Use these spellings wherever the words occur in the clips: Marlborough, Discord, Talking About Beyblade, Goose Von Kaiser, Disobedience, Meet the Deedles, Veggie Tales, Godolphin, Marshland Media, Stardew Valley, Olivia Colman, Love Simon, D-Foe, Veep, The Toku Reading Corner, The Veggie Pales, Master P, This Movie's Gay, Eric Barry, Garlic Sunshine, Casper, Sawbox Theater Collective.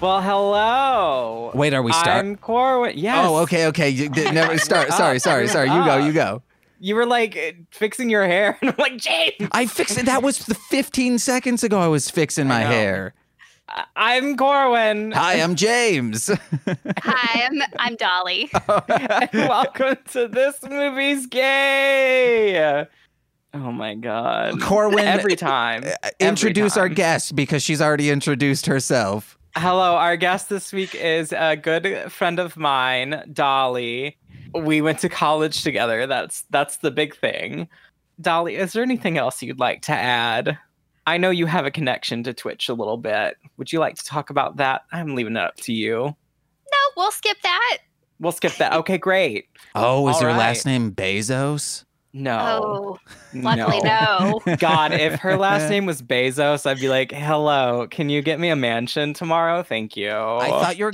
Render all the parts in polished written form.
Well, hello. Wait, are we starting? I'm Corwin. Yes. Oh, okay. Never start. Sorry. You go. You were like fixing your hair, and I'm like, James. I fixed it. That was the 15 seconds ago. I was fixing my hair. I'm Corwin. Hi, I'm James. Hi, I'm Dolly. And welcome to This Movie's Gay. Oh my God, Corwin! Every time. Introduce our guest because she's already introduced herself. Hello, our guest this week is a good friend of mine, Dolly. We went to college together. That's the big thing. Dolly, is there anything else you'd like to add? I know you have a connection to Twitch a little bit. Would you like to talk about that? I'm leaving it up to you. No, we'll skip that. Okay, great. Oh, is your last name Bezos? No. Oh, luckily no. God, if her last name was Bezos, I'd be like, hello, can you get me a mansion tomorrow? Thank you. I thought you were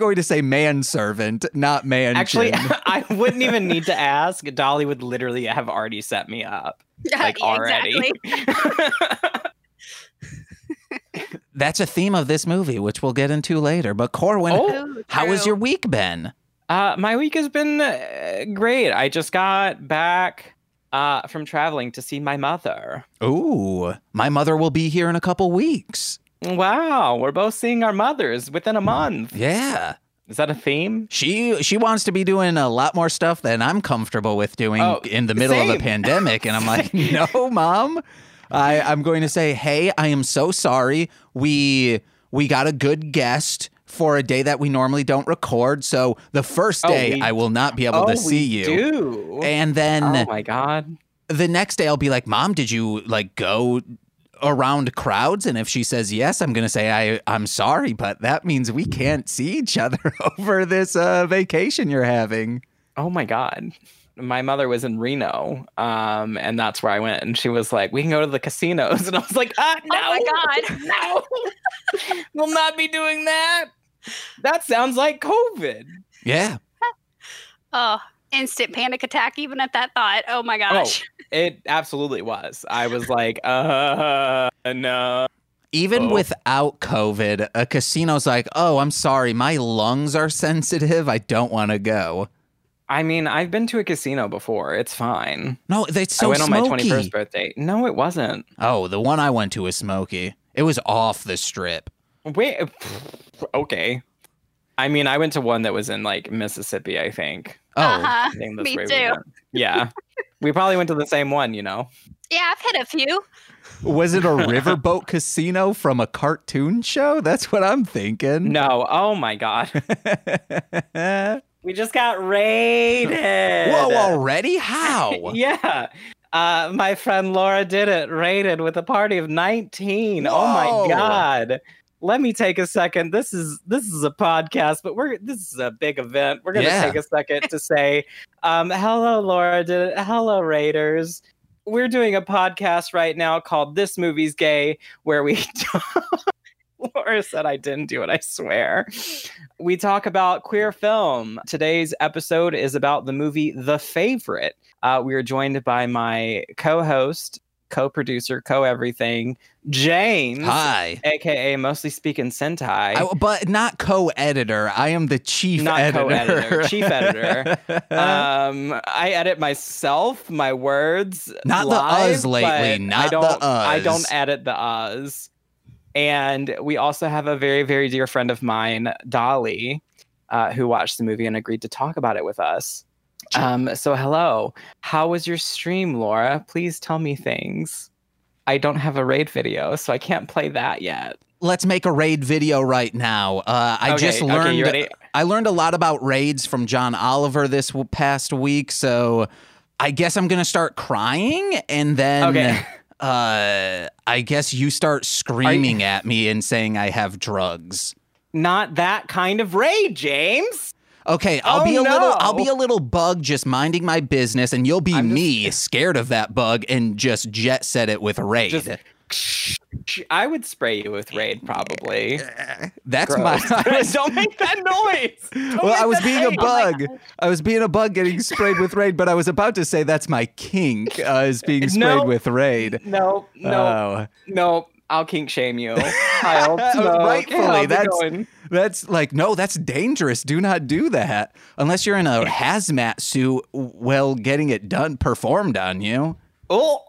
going to say, manservant, not mansion. Actually, I wouldn't even need to ask. Dolly would literally have already set me up. Like already. That's a theme of this movie, which we'll get into later. But Corwin, how has your week been? My week has been great. I just got back from traveling to see my mother. Ooh, my mother will be here in a couple weeks. Wow, we're both seeing our mothers within a month. Yeah. Is that a theme? She wants to be doing a lot more stuff than I'm comfortable with doing in the middle of a pandemic. And I'm like, no, Mom. I'm going to say, hey, I am so sorry. We got a good guest for a day that we normally don't record. So the first day I will not be able to see you. Do. And then my God, the next day I'll be like, Mom, did you like go around crowds? And if she says yes, I'm going to say, I'm sorry, but that means we can't see each other over this vacation you're having. Oh my God. My mother was in Reno, and that's where I went. And she was like, we can go to the casinos. And I was like, no. Oh my God, no. We'll not be doing that. That sounds like COVID. Yeah. Oh, instant panic attack even at that thought. Oh, my gosh. Oh, it absolutely was. I was like, no. Even without COVID, a casino's like, oh, I'm sorry. My lungs are sensitive. I don't want to go. I mean, I've been to a casino before. It's fine. No, it's so smoky. I went on my 21st birthday. No, it wasn't. Oh, the one I went to was smoky. It was off the strip. Wait, okay. I mean, I went to one that was in like Mississippi, I think. Oh, I think me too. Yeah. We probably went to the same one, you know? Yeah, I've hit a few. Was it a riverboat casino from a cartoon show? That's what I'm thinking. No. Oh, my God. We just got raided. Whoa, already? How? Yeah. My friend Laura did it. Raided with a party of 19. Whoa. Oh, my God. Let me take a second. This is a podcast, but this is a big event. We're going to take a second to say, hello, Laura did it. Hello, Raiders. We're doing a podcast right now called This Movie's Gay, where we Laura said I didn't do it, I swear. We talk about queer film. Today's episode is about the movie The Favorite. We are joined by my co-host, co-producer, co-everything, James. Hi. AKA Mostly Speaking Sentai. But not co-editor. I am the chief editor. Not co-editor. Chief editor. I edit myself, my words. Not live, the uhs lately. Not the uhs. I don't edit the uhs. And we also have a very, very dear friend of mine, Dolly, who watched the movie and agreed to talk about it with us. So hello. How was your stream, Laura? Please tell me things. I don't have a raid video, so I can't play that yet. Let's make a raid video right now. I learned a lot about raids from John Oliver this past week, so I guess I'm going to start crying and then... Okay. I guess you start screaming at me and saying I have drugs. Not that kind of raid, James. Okay, I'll be a little bug just minding my business, and you'll be scared of that bug and just jet set it with raid. I would spray you with raid, probably. That's gross. Don't make that noise. I was being a bug. I was being a bug getting sprayed with raid, but I was about to say that's my kink, is being sprayed with raid. No. I'll kink shame you. I'll rightfully, that's like, no, that's dangerous. Do not do that unless you're in a hazmat suit. Well, getting it done performed on you. Oh,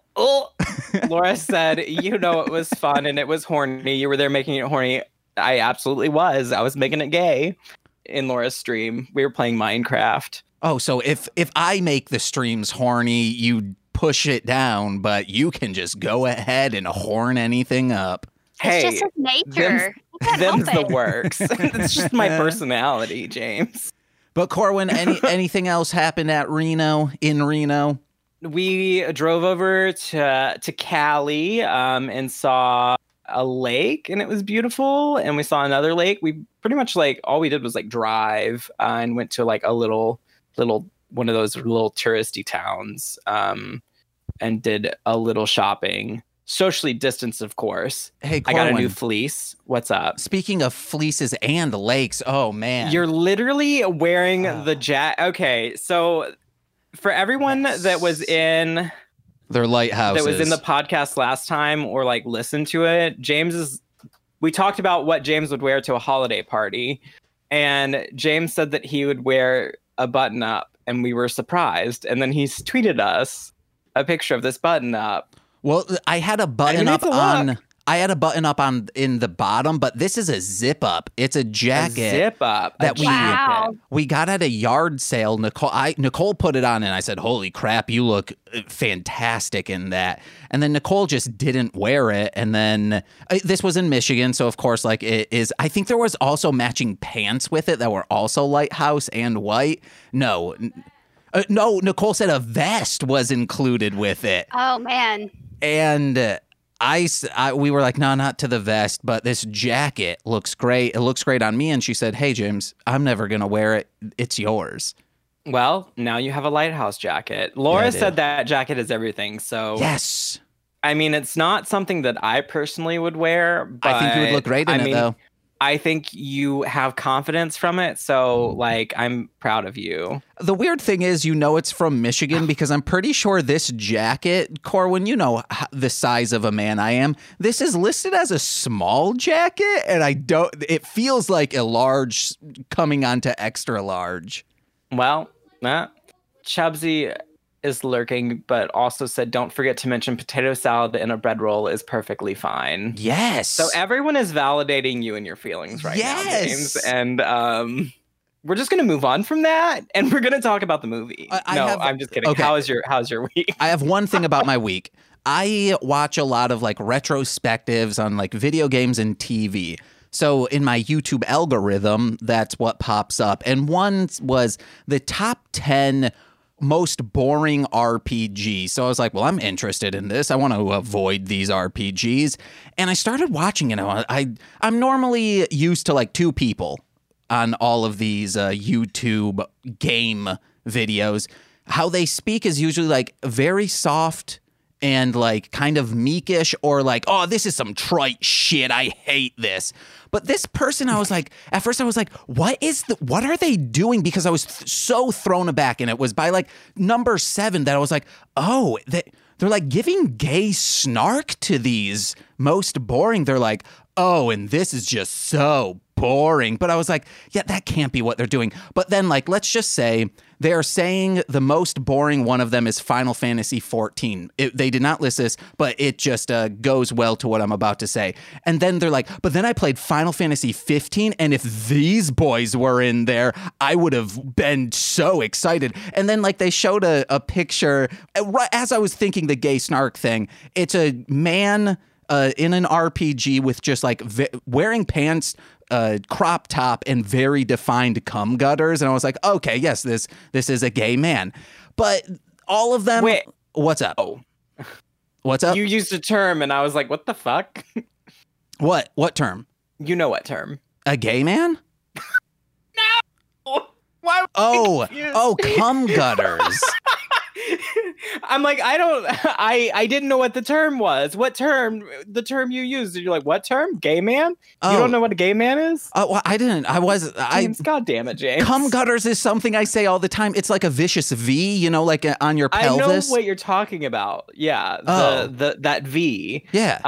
Laura said, you know, it was fun and it was horny. You were there making it horny. I absolutely was. I was making it gay in Laura's stream. We were playing Minecraft. Oh, so if I make the streams horny, you push it down, but you can just go ahead and horn anything up. Hey, it's just his nature. Them's the works. It's just my personality, James. But Corwin, anything else happened at Reno? In Reno, we drove over to Cali and saw a lake, and it was beautiful. And we saw another lake. We pretty much like all we did was like drive and went to like a little one of those little touristy towns and did a little shopping. Socially distanced, of course. Hey, Corwin, I got a new fleece. What's up? Speaking of fleeces and lakes, oh man. You're literally wearing the jacket. Okay, so for everyone that was in their lighthouses, that was in the podcast last time or like listened to it, we talked about what James would wear to a holiday party. And James said that he would wear a button up, and we were surprised. And then he's tweeted us a picture of this button up. Well, I had a button up on. I had a button up on in the bottom, but this is a zip up. It's a jacket. A zip up that we got at a yard sale. Nicole put it on, and I said, "Holy crap, you look fantastic in that." And then Nicole just didn't wear it. And then this was in Michigan, so of course, like it is. I think there was also matching pants with it that were also lighthouse and white. No, Nicole said a vest was included with it. Oh man! And we were like, no, not to the vest, but this jacket looks great. It looks great on me. And she said, "Hey, James, I'm never gonna wear it. It's yours." Well, now you have a lighthouse jacket. Laura said that jacket is everything. So yes, I mean, it's not something that I personally would wear. But I think you would look great in it, though. I think you have confidence from it, so, like, I'm proud of you. The weird thing is, you know it's from Michigan because I'm pretty sure this jacket, Corwin, you know the size of a man I am. This is listed as a small jacket, and it feels like a large coming onto extra large. Well, Chubsy is lurking, but also said, don't forget to mention potato salad and a bread roll is perfectly fine. Yes. So everyone is validating you and your feelings right now, James. And we're just going to move on from that, and we're going to talk about the movie. I'm just kidding. Okay. How's your week? I have one thing about my week. I watch a lot of like retrospectives on like video games and TV. So in my YouTube algorithm, that's what pops up. And one was the top 10 most boring RPG. So I was like, well, I'm interested in this. I want to avoid these RPGs. And I started watching it. I'm normally used to like two people on all of these YouTube game videos. How they speak is usually like very soft and like kind of meekish or like, oh, this is some trite shit. I hate this. But this person, at first I was like, what are they doing? Because I was so thrown aback, and it was by like number 7 that I was like, oh, they're like giving gay snark to these most boring. They're like, oh, and this is just so boring. But I was like, yeah, that can't be what they're doing. But then like, let's just say they're saying the most boring one of them is Final Fantasy 14. They did not list this, but it just goes well to what I'm about to say. And then they're like, but then I played Final Fantasy 15, and if these boys were in there, I would have been so excited. And then like they showed a picture, as I was thinking the gay snark thing, it's a man in an RPG with just like wearing pants, crop top, and very defined cum gutters. And I was like, okay, yes, this is a gay man. But all of them... Wait. What's up? Oh. What's up? You used a term, and I was like, what the fuck? What? What term? You know what term. A gay man? No! Why? Oh, cum gutters. I'm like, I didn't know what the term was. What term? The term you used. You're like, what term? Gay man? Oh. You don't know what a gay man is? Oh, well, I didn't. I was. James, God damn it, James. Cum gutters is something I say all the time. It's like a vicious V, you know, like on your pelvis. I know what you're talking about. Yeah. That V. Yeah.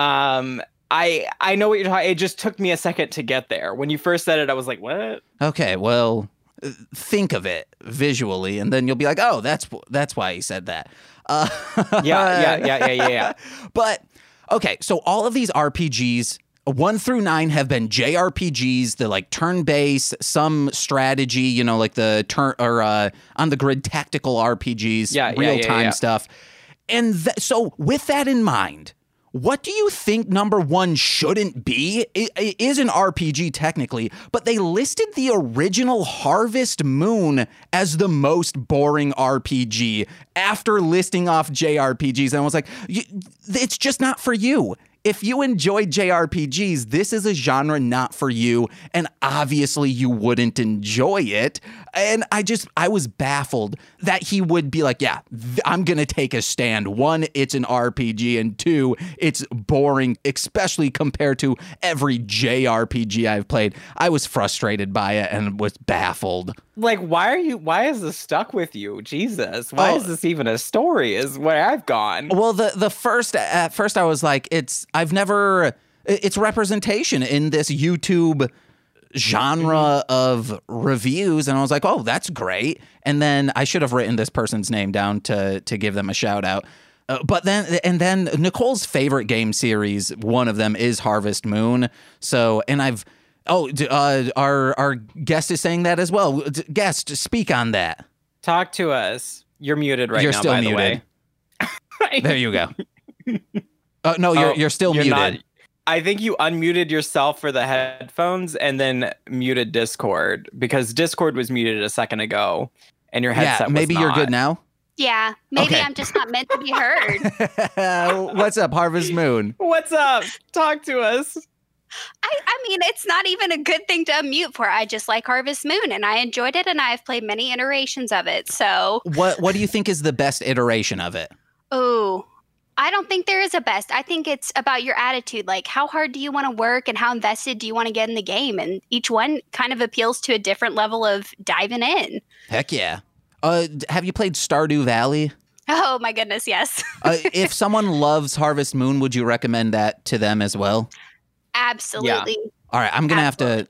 I know what you're talking. It just took me a second to get there. When you first said it, I was like, what? Okay, well, think of it visually, and then you'll be like, oh, that's why he said that. Yeah. But, okay, so all of these RPGs, 1 through 9, have been JRPGs. They're like turn-based, some strategy, you know, like the turn or on-the-grid tactical RPGs, real-time stuff. And so with that in mind, what do you think number one shouldn't be? It is an RPG technically, but they listed the original Harvest Moon as the most boring RPG after listing off JRPGs. And I was like, it's just not for you. If you enjoy JRPGs, this is a genre not for you, and obviously you wouldn't enjoy it. And I was baffled that he would be like, yeah, I'm going to take a stand. 1, it's an RPG, and 2, it's boring, especially compared to every JRPG I've played. I was frustrated by it and was baffled. Like, why is this stuck with you? Jesus, why is this even a story is where I've gone? Well, at first I was like, it's representation in this YouTube genre of reviews. And I was like, oh, that's great. And then I should have written this person's name down to give them a shout out. But then Nicole's favorite game series, one of them is Harvest Moon. So, and our guest is saying that as well. Guest, speak on that. Talk to us. You're muted right now, by the way. You're still muted. There you go. No, you're still muted. Not, I think you unmuted yourself for the headphones and then muted Discord, because Discord was muted a second ago and your headset was not. Yeah, maybe you're good now? Yeah, maybe okay. I'm just not meant to be heard. What's up, Harvest Moon? What's up? Talk to us. I mean, it's not even a good thing to unmute for. I just like Harvest Moon, and I enjoyed it, and I've played many iterations of it, so... What do you think is the best iteration of it? Ooh... I don't think there is a best. I think it's about your attitude. Like, how hard do you want to work and how invested do you want to get in the game? And each one kind of appeals to a different level of diving in. Heck yeah. Have you played Stardew Valley? Oh, my goodness, yes. If someone loves Harvest Moon, would you recommend that to them as well? Absolutely. Yeah. All right, I'm gonna have to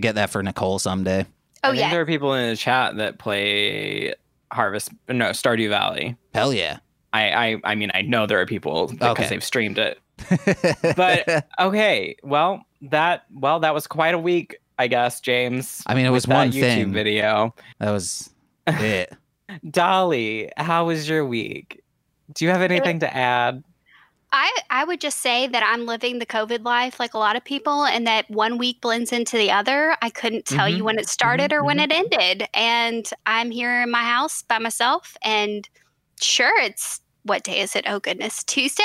get that for Nicole someday. Oh, yeah. There are people in the chat that play Stardew Valley. Hell yeah. I mean, I know there are people because they've streamed it. But okay, well that was quite a week, I guess, James. I mean, it was one thing. YouTube video. That was it. Dolly, how was your week? Do you have anything to add? I would just say that I'm living the COVID life like a lot of people, and that one week blends into the other. I couldn't tell you when it started or when it ended. And I'm here in my house by myself, and sure, it's... What day is it? Oh, goodness. Tuesday?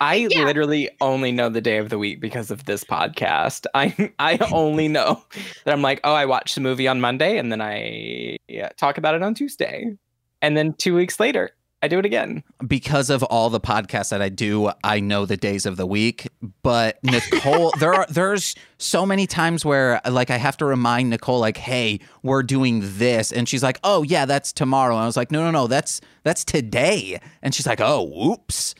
I literally only know the day of the week because of this podcast. I only know that I'm like, oh, I watched the movie on Monday, and then I talk about it on Tuesday. And then 2 weeks later, I do it again. Because of all the podcasts that I do, I know the days of the week. But Nicole, there's so many times where, like, I have to remind Nicole, like, hey, we're doing this. And she's like, oh, yeah, that's tomorrow. And I was like, no, that's today. And she's like, oh, oops.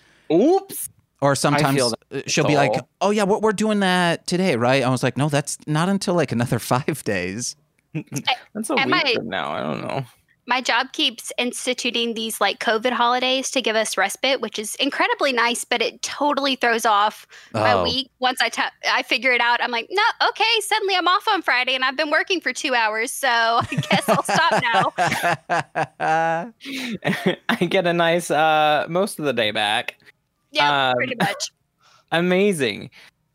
Or sometimes she'll be like, oh, yeah, we're doing that today, right? I was like, no, that's not until, like, another 5 days. That's a week from now. I don't know. My job keeps instituting these like COVID holidays to give us respite, which is incredibly nice, but it totally throws off my week. Once I figure it out, I'm like, no, okay, suddenly I'm off on Friday and I've been working for 2 hours, so I guess I'll stop now. I get a nice most of the day back. Yeah, pretty much. Amazing.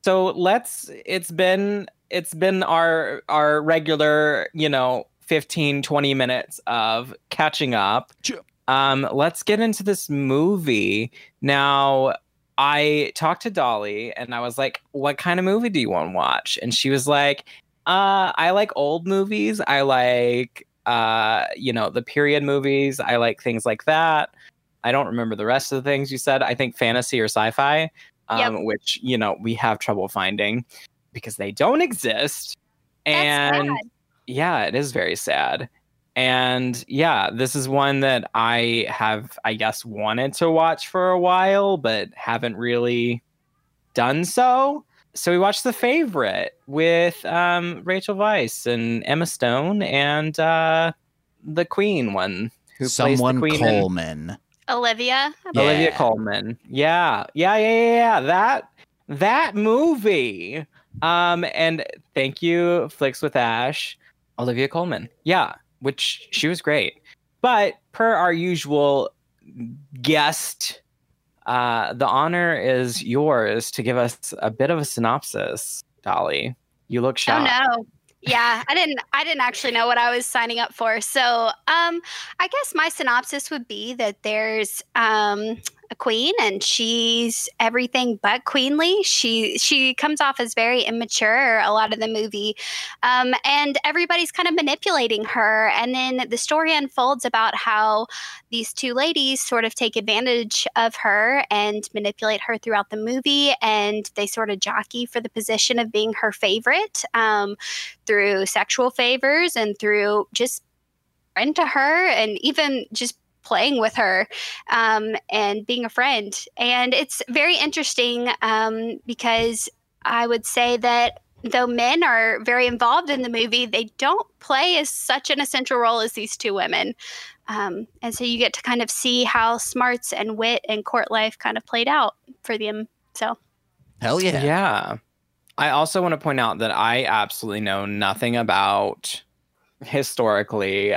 So it's been our regular, 15, 20 minutes of catching up. Let's get into this movie. Now, I talked to Dolly and I was like, what kind of movie do you want to watch? And she was like, I like old movies. I like, the period movies. I like things like that. I don't remember the rest of the things you said. I think fantasy or sci-fi, which, we have trouble finding because they don't exist. That's bad. Yeah, it is very sad. And yeah, this is one that I have, I guess, wanted to watch for a while, but haven't really done so. So we watched The Favorite with Rachel Weisz and Emma Stone and the Queen one. Who Someone plays the Queen Coleman. Olivia Colman. Yeah. That movie. And thank you, Flicks with Ash, Olivia Colman. Yeah, which she was great. But per our usual guest, the honor is yours to give us a bit of a synopsis, Dolly. You look shocked. Oh, no. Yeah, I didn't actually know what I was signing up for. So I guess my synopsis would be that there's a queen and she's everything but queenly. She comes off as very immature a lot of the movie, and everybody's kind of manipulating her. And then the story unfolds about how these two ladies sort of take advantage of her and manipulate her throughout the movie. And they sort of jockey for the position of being her favorite through sexual favors and through just friend to her and even just playing with her and being a friend. And it's very interesting because I would say that though men are very involved in the movie, they don't play as such an essential role as these two women. And so you get to kind of see how smarts and wit and court life kind of played out for them. So hell yeah. Yeah. I also want to point out that I absolutely know nothing about historically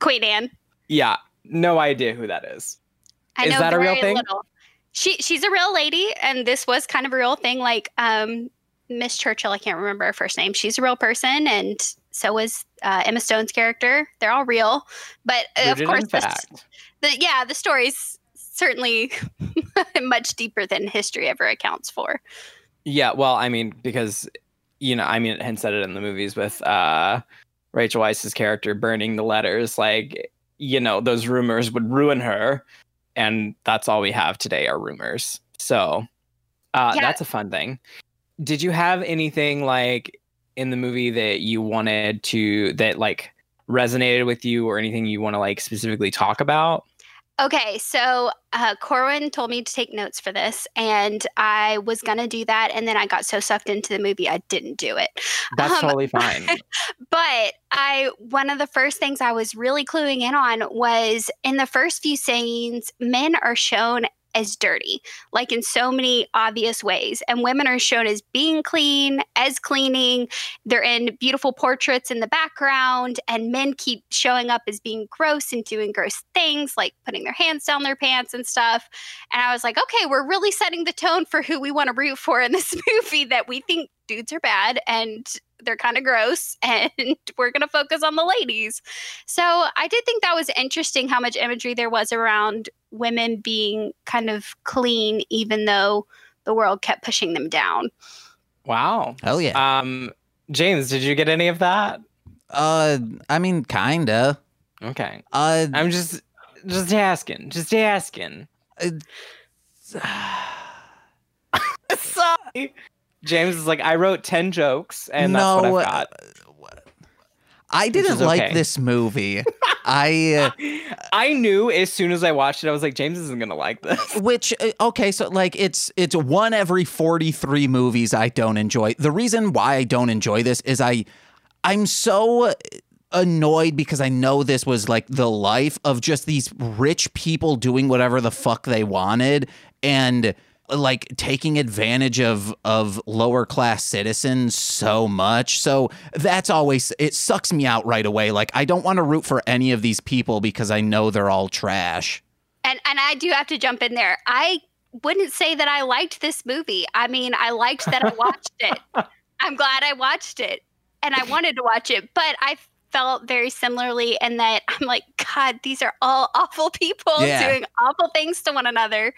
Queen Anne. Yeah, no idea who that is. Is that a real thing? Little. She's a real lady, and this was kind of a real thing. Like Mrs. Churchill, I can't remember her first name. She's a real person, and so was Emma Stone's character. They're all real, but of course, the story's certainly much deeper than history ever accounts for. Yeah, well, I mean, because and said it in the movies with Rachel Weisz's character burning the letters, like. Those rumors would ruin her. And that's all we have today are rumors. So that's a fun thing. Did you have anything like in the movie that you wanted to, that like resonated with you or anything you want to like specifically talk about? Okay, so Corwin told me to take notes for this, and I was going to do that, and then I got so sucked into the movie, I didn't do it. That's totally fine. But one of the first things I was really cluing in on was in the first few scenes, men are shown as dirty, like in so many obvious ways, and women are shown as being clean, as cleaning. They're in beautiful portraits in the background, and men keep showing up as being gross and doing gross things, like putting their hands down their pants and stuff. And I was like, okay, we're really setting the tone for who we want to root for in this movie, that we think dudes are bad and they're kind of gross, and we're going to focus on the ladies. So I did think that was interesting how much imagery there was around women being kind of clean, even though the world kept pushing them down. Wow. Hell yeah. James, did you get any of that? I mean, kind of. Okay. I'm just asking. Sorry. James is like, I wrote 10 jokes, and that's what I got. I didn't like this movie. I knew as soon as I watched it, I was like, James isn't going to like this. Which, okay, so like it's one every 43 movies I don't enjoy. The reason why I don't enjoy this is I'm so annoyed because I know this was like the life of just these rich people doing whatever the fuck they wanted, and like taking advantage of lower class citizens so much. So that's always, it sucks me out right away. Like I don't want to root for any of these people because I know they're all trash. And I do have to jump in there. I wouldn't say that I liked this movie. I mean, I liked that I watched it. I'm glad I watched it, and I wanted to watch it, but I felt very similarly in that I'm like, God, these are all awful people doing awful things to one another.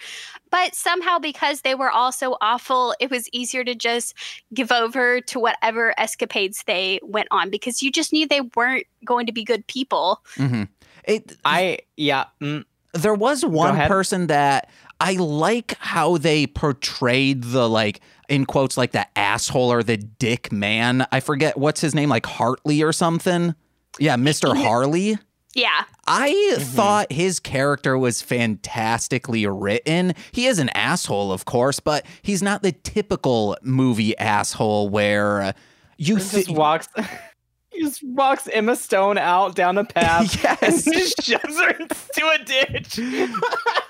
But somehow, because they were all so awful, it was easier to just give over to whatever escapades they went on, because you just knew they weren't going to be good people. Mm-hmm. There was one person that I like how they portrayed the, like, in quotes, like the asshole or the dick man. I forget what's his name, like Hartley or something. Yeah, Mr. Harley. Yeah. I thought his character was fantastically written. He is an asshole, of course, but he's not the typical movie asshole where you He just walks Emma Stone out down a path and just shoves her into a ditch.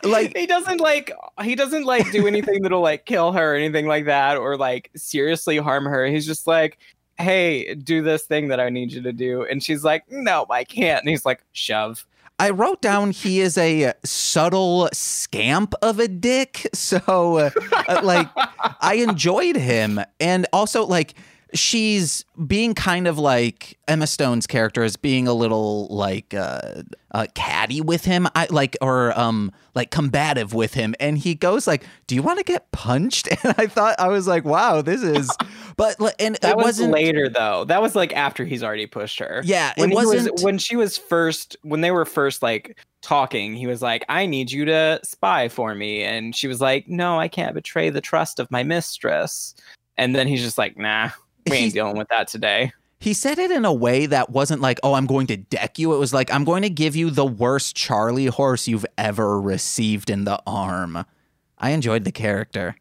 Like he doesn't do anything that'll like kill her or anything like that or like seriously harm her. He's just like, hey, do this thing that I need you to do. And she's like, no, I can't. And he's like, shove. I wrote down he is a subtle scamp of a dick. So, I enjoyed him. And also, she's being kind of like Emma Stone's character is being a little catty with him, combative with him, and he goes like, "Do you want to get punched?" And I was like, "Wow, this is." But and that wasn't later though. That was like after he's already pushed her. Yeah, when they were first like talking, he was like, "I need you to spy for me," and she was like, "No, I can't betray the trust of my mistress." And then he's just like, nah, we ain't dealing with that today. He said it in a way that wasn't like, oh, I'm going to deck you. It was like, I'm going to give you the worst Charlie horse you've ever received in the arm. I enjoyed the character.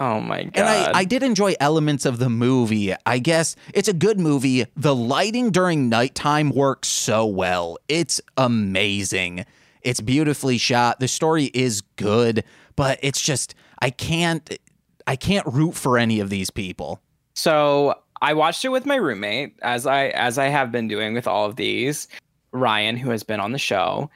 Oh, my God. And I did enjoy elements of the movie. I guess it's a good movie. The lighting during nighttime works so well. It's amazing. It's beautifully shot. The story is good, but it's just I can't root for any of these people. So I watched it with my roommate, as I have been doing with all of these, Ryan, who has been on the show,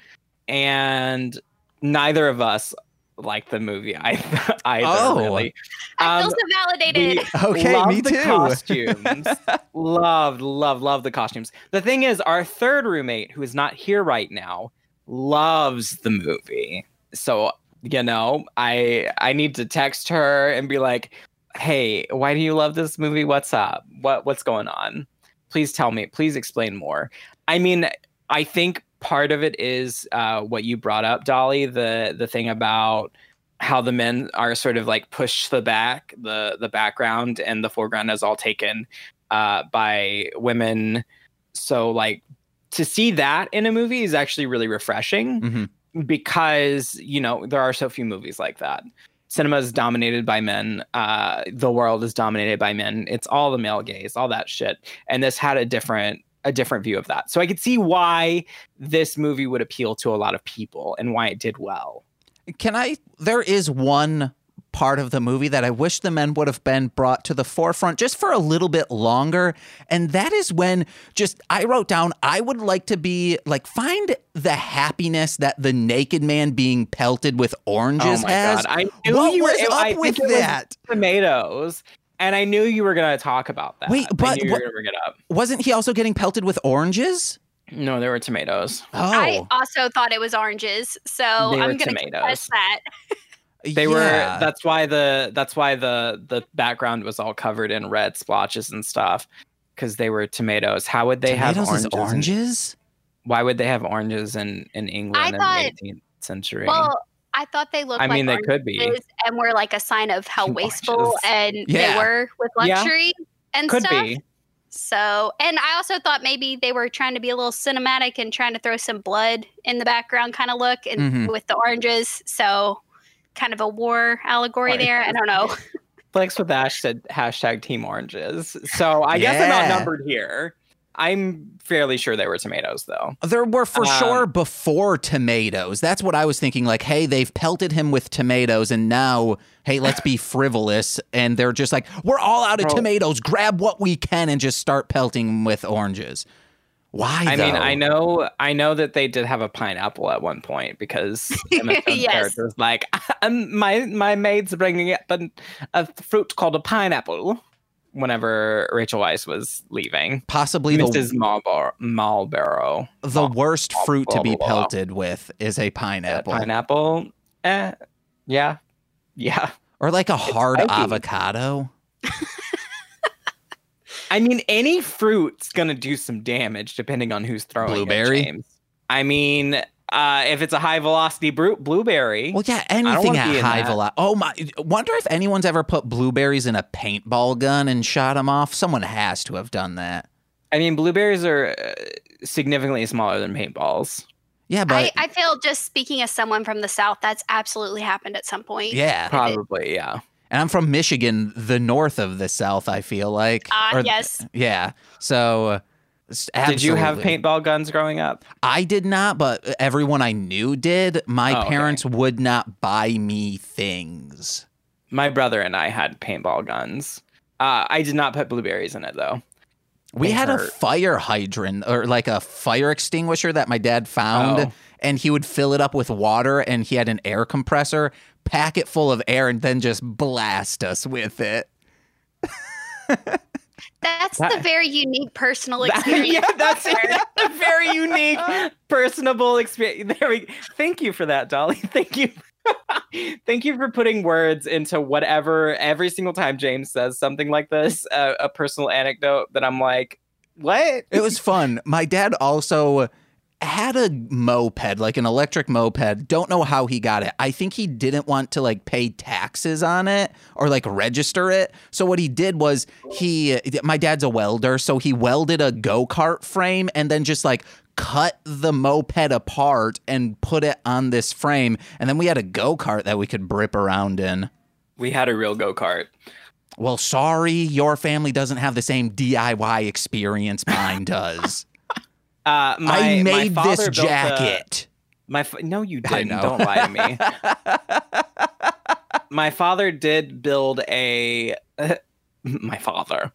and neither of us liked the movie. Really. I feel so validated. Okay, me too. Costumes. Love the costumes. The thing is, our third roommate, who is not here right now, loves the movie. So. You know, I need to text her and be like, hey, why do you love this movie? What's up? What's going on? Please tell me. Please explain more. I mean, I think part of it is what you brought up, Dolly, the thing about how the men are sort of like pushed to the back, the background and the foreground is all taken by women. So like to see that in a movie is actually really refreshing. Mm-hmm. Because, you know, there are so few movies like that. Cinema is dominated by men. The world is dominated by men. It's all the male gaze, all that shit. And this had a different view of that. So I could see why this movie would appeal to a lot of people and why it did well. There is one part of the movie that I wish the men would have been brought to the forefront just for a little bit longer. And that is when I wrote down, I would like to be find the happiness that the naked man being pelted with oranges has. God. I knew what was up with that? Tomatoes. And I knew you were going to talk about that. Wait, but you were going to bring it up. Wasn't he also getting pelted with oranges? No, there were tomatoes. Oh. I also thought it was oranges. So I'm going to confess that. They were. That's why the background was all covered in red splotches and stuff because they were tomatoes. How would they have oranges? Why would they have oranges in England in the 18th century? Well, I thought they looked. I mean, they could be, and were like a sign of how wasteful and they were with luxury and could stuff. Be. So, and I also thought maybe they were trying to be a little cinematic and trying to throw some blood in the background kind of look and with the oranges. So. Kind of a war allegory there. I don't know. Flex with Ash said hashtag Team Oranges. So I guess I'm outnumbered here. I'm fairly sure they were tomatoes, though. There were for sure before tomatoes. That's what I was thinking. Like, hey, they've pelted him with tomatoes, and now, hey, let's be frivolous. And they're just like, we're all out of tomatoes. Grab what we can and just start pelting him with oranges. Why? I mean, I know that they did have a pineapple at one point because Emma Stone's character was like, my maid's bringing up a fruit called a pineapple. Whenever Rachel Weisz was leaving, possibly Mrs. Marlborough, the worst fruit to be pelted with is a pineapple. Yeah, or like a hard avocado. I mean, any fruit's going to do some damage depending on who's throwing it. Blueberry? I mean, if it's a high-velocity blueberry. Well, yeah, anything at high velocity. Oh, my. Wonder if anyone's ever put blueberries in a paintball gun and shot them off. Someone has to have done that. I mean, blueberries are significantly smaller than paintballs. Yeah, but I feel, just speaking as someone from the South, that's absolutely happened at some point. Yeah, probably. Yeah. And I'm from Michigan, the north of the South, I feel like. Yes. Yeah. So absolutely. Did you have paintball guns growing up? I did not, but everyone I knew did. My parents would not buy me things. My brother and I had paintball guns. I did not put blueberries in it, though. We had a fire hydrant, or like a fire extinguisher that my dad found, and he would fill it up with water, and he had an air compressor, pack it full of air, and then just blast us with it. That's the very unique personal experience. That's a very unique, personable experience. There we go. Thank you for that, Dolly. Thank you. Thank you for putting words into whatever, every single time James says something like this, a personal anecdote that I'm like, what? It was fun. My dad also had a moped, like an electric moped. Don't know how he got it. I think he didn't want to like pay taxes on it or like register it. So what he did was my dad's a welder. So he welded a go-kart frame and then just like cut the moped apart and put it on this frame. And then we had a go-kart that we could brip around in. We had a real go-kart. Well, sorry, your family doesn't have the same DIY experience mine does. I made this jacket. No, you didn't. Don't lie to me. My father did build a... my father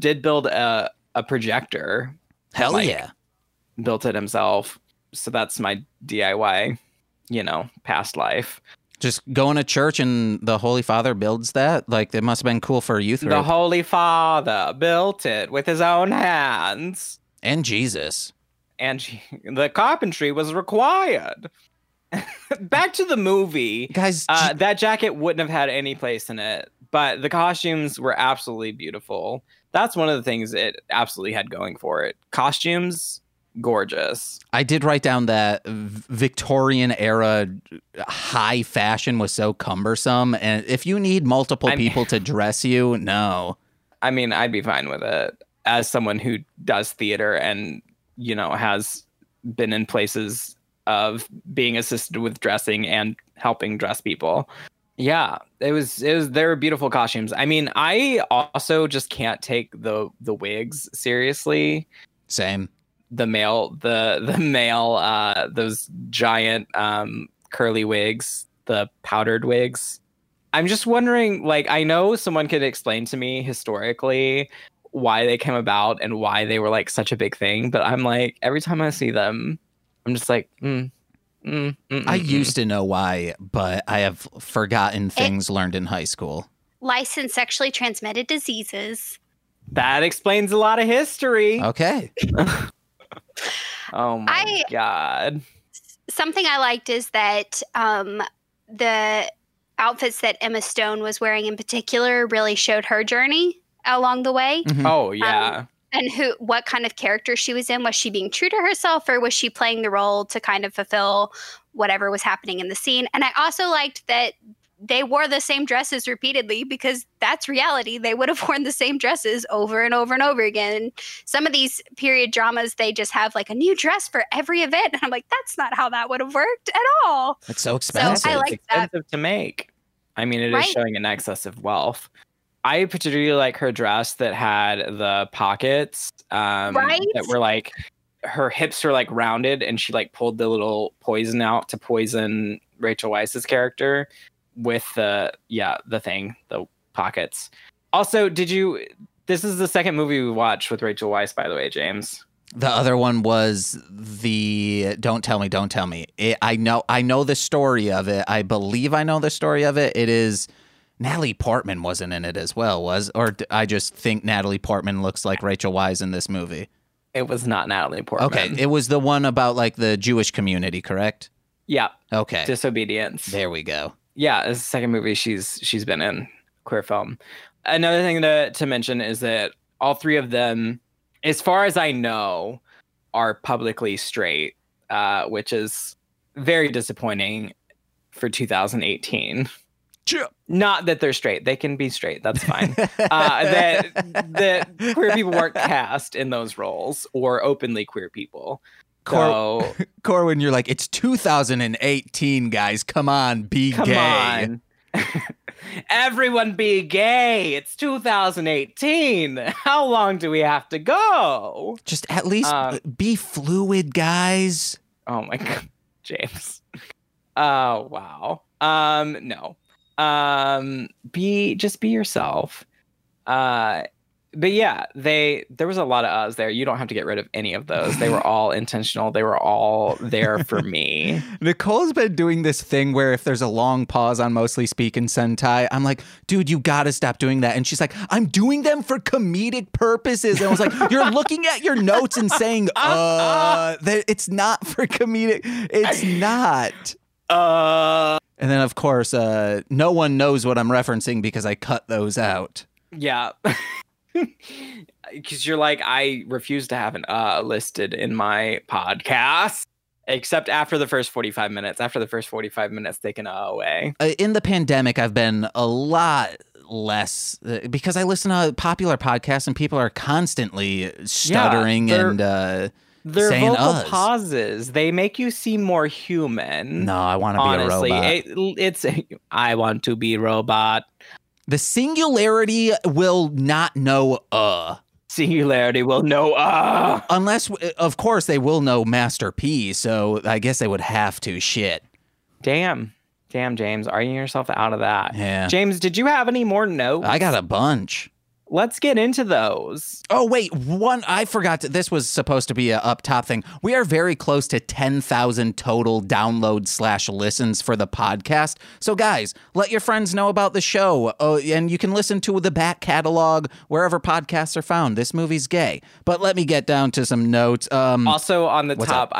did build a projector. Hell like, yeah. Built it himself. So that's my DIY, past life. Just going to church and the Holy Father builds that? Like, it must have been cool for a youth group. The Holy Father built it with his own hands. And Jesus. And the carpentry was required. Back to the movie. Guys, that jacket wouldn't have had any place in it, but the costumes were absolutely beautiful. That's one of the things it absolutely had going for it. Costumes... gorgeous. I did write down that Victorian era high fashion was so cumbersome, and if you need multiple people to dress you, no. I mean, I'd be fine with it as someone who does theater and, has been in places of being assisted with dressing and helping dress people. Yeah, it was there were beautiful costumes. I mean, I also just can't take the wigs seriously. Same. The male, those giant curly wigs, the powdered wigs. I'm just wondering, like, I know someone could explain to me historically why they came about and why they were like such a big thing. But I'm like, every time I see them, I'm just like, I used to know why, but I have forgotten things learned in high school. Licensed sexually transmitted diseases. That explains a lot of history. Okay. Oh, my God. Something I liked is that the outfits that Emma Stone was wearing in particular really showed her journey along the way. Mm-hmm. Oh, yeah. And what kind of character she was in. Was she being true to herself, or was she playing the role to kind of fulfill whatever was happening in the scene? And I also liked that they wore the same dresses repeatedly, because that's reality. They would have worn the same dresses over and over and over again. And some of these period dramas, they just have like a new dress for every event. And I'm like, that's not how that would have worked at all. It's so expensive. So I like expensive to make. I mean, it is showing an excess of wealth. I particularly like her dress that had the pockets that were like, her hips were like rounded, and she like pulled the little poison out to poison Rachel Weisz's character. With the pockets. Also, this is the second movie we watched with Rachel Weisz, by the way, James. The other one was the Don't Tell Me. I know the story of it. I believe I know the story of it. It is Natalie Portman wasn't in it as well, or I just think Natalie Portman looks like Rachel Weisz in this movie. It was not Natalie Portman. Okay, it was the one about like the Jewish community, correct? Yeah. Okay. Disobedience. There we go. Yeah, it's the second movie she's been in, queer film. Another thing to mention is that all three of them, as far as I know, are publicly straight, which is very disappointing for 2018. Not that they're straight. They can be straight. That's fine. That queer people weren't cast in those roles or openly queer people. So, Corwin, you're like, it's 2018, guys. Come on, be come gay. On. Everyone be gay. It's 2018. How long do we have to go? Just at least be fluid, guys. Oh, my God. James. Oh, wow. No. Just be yourself. But yeah, there was a lot of us there. You don't have to get rid of any of those. They were all intentional. They were all there for me. Nicole's been doing this thing where if there's a long pause on Mostly Speaking Sentai, I'm like, dude, you gotta stop doing that. And she's like, I'm doing them for comedic purposes. And I was like, you're looking at your notes and saying, it's not for comedic. It's not. And then, of course, no one knows what I'm referencing because I cut those out. Yeah. Because you're like, I refuse to have an listed in my podcast, except after the first 45 minutes. After the first 45 minutes, they can away. In the pandemic, I've been a lot less because I listen to popular podcasts and people are constantly stuttering and... Their vocal pauses, they make you seem more human. No, I want to be a robot. Honestly, I want to be robot. The singularity will not know Singularity will know Unless, of course, they will know Master P, so I guess they would have to. Shit. Damn, James. Arguing yourself out of that. Yeah. James, did you have any more notes? I got a bunch. Let's get into those. Oh, wait. One, I forgot. This was supposed to be an up top thing. We are very close to 10,000 total downloads/listens for the podcast. So, guys, let your friends know about the show. And you can listen to the back catalog wherever podcasts are found. This Movie's Gay. But let me get down to some notes. Also, on the top, up?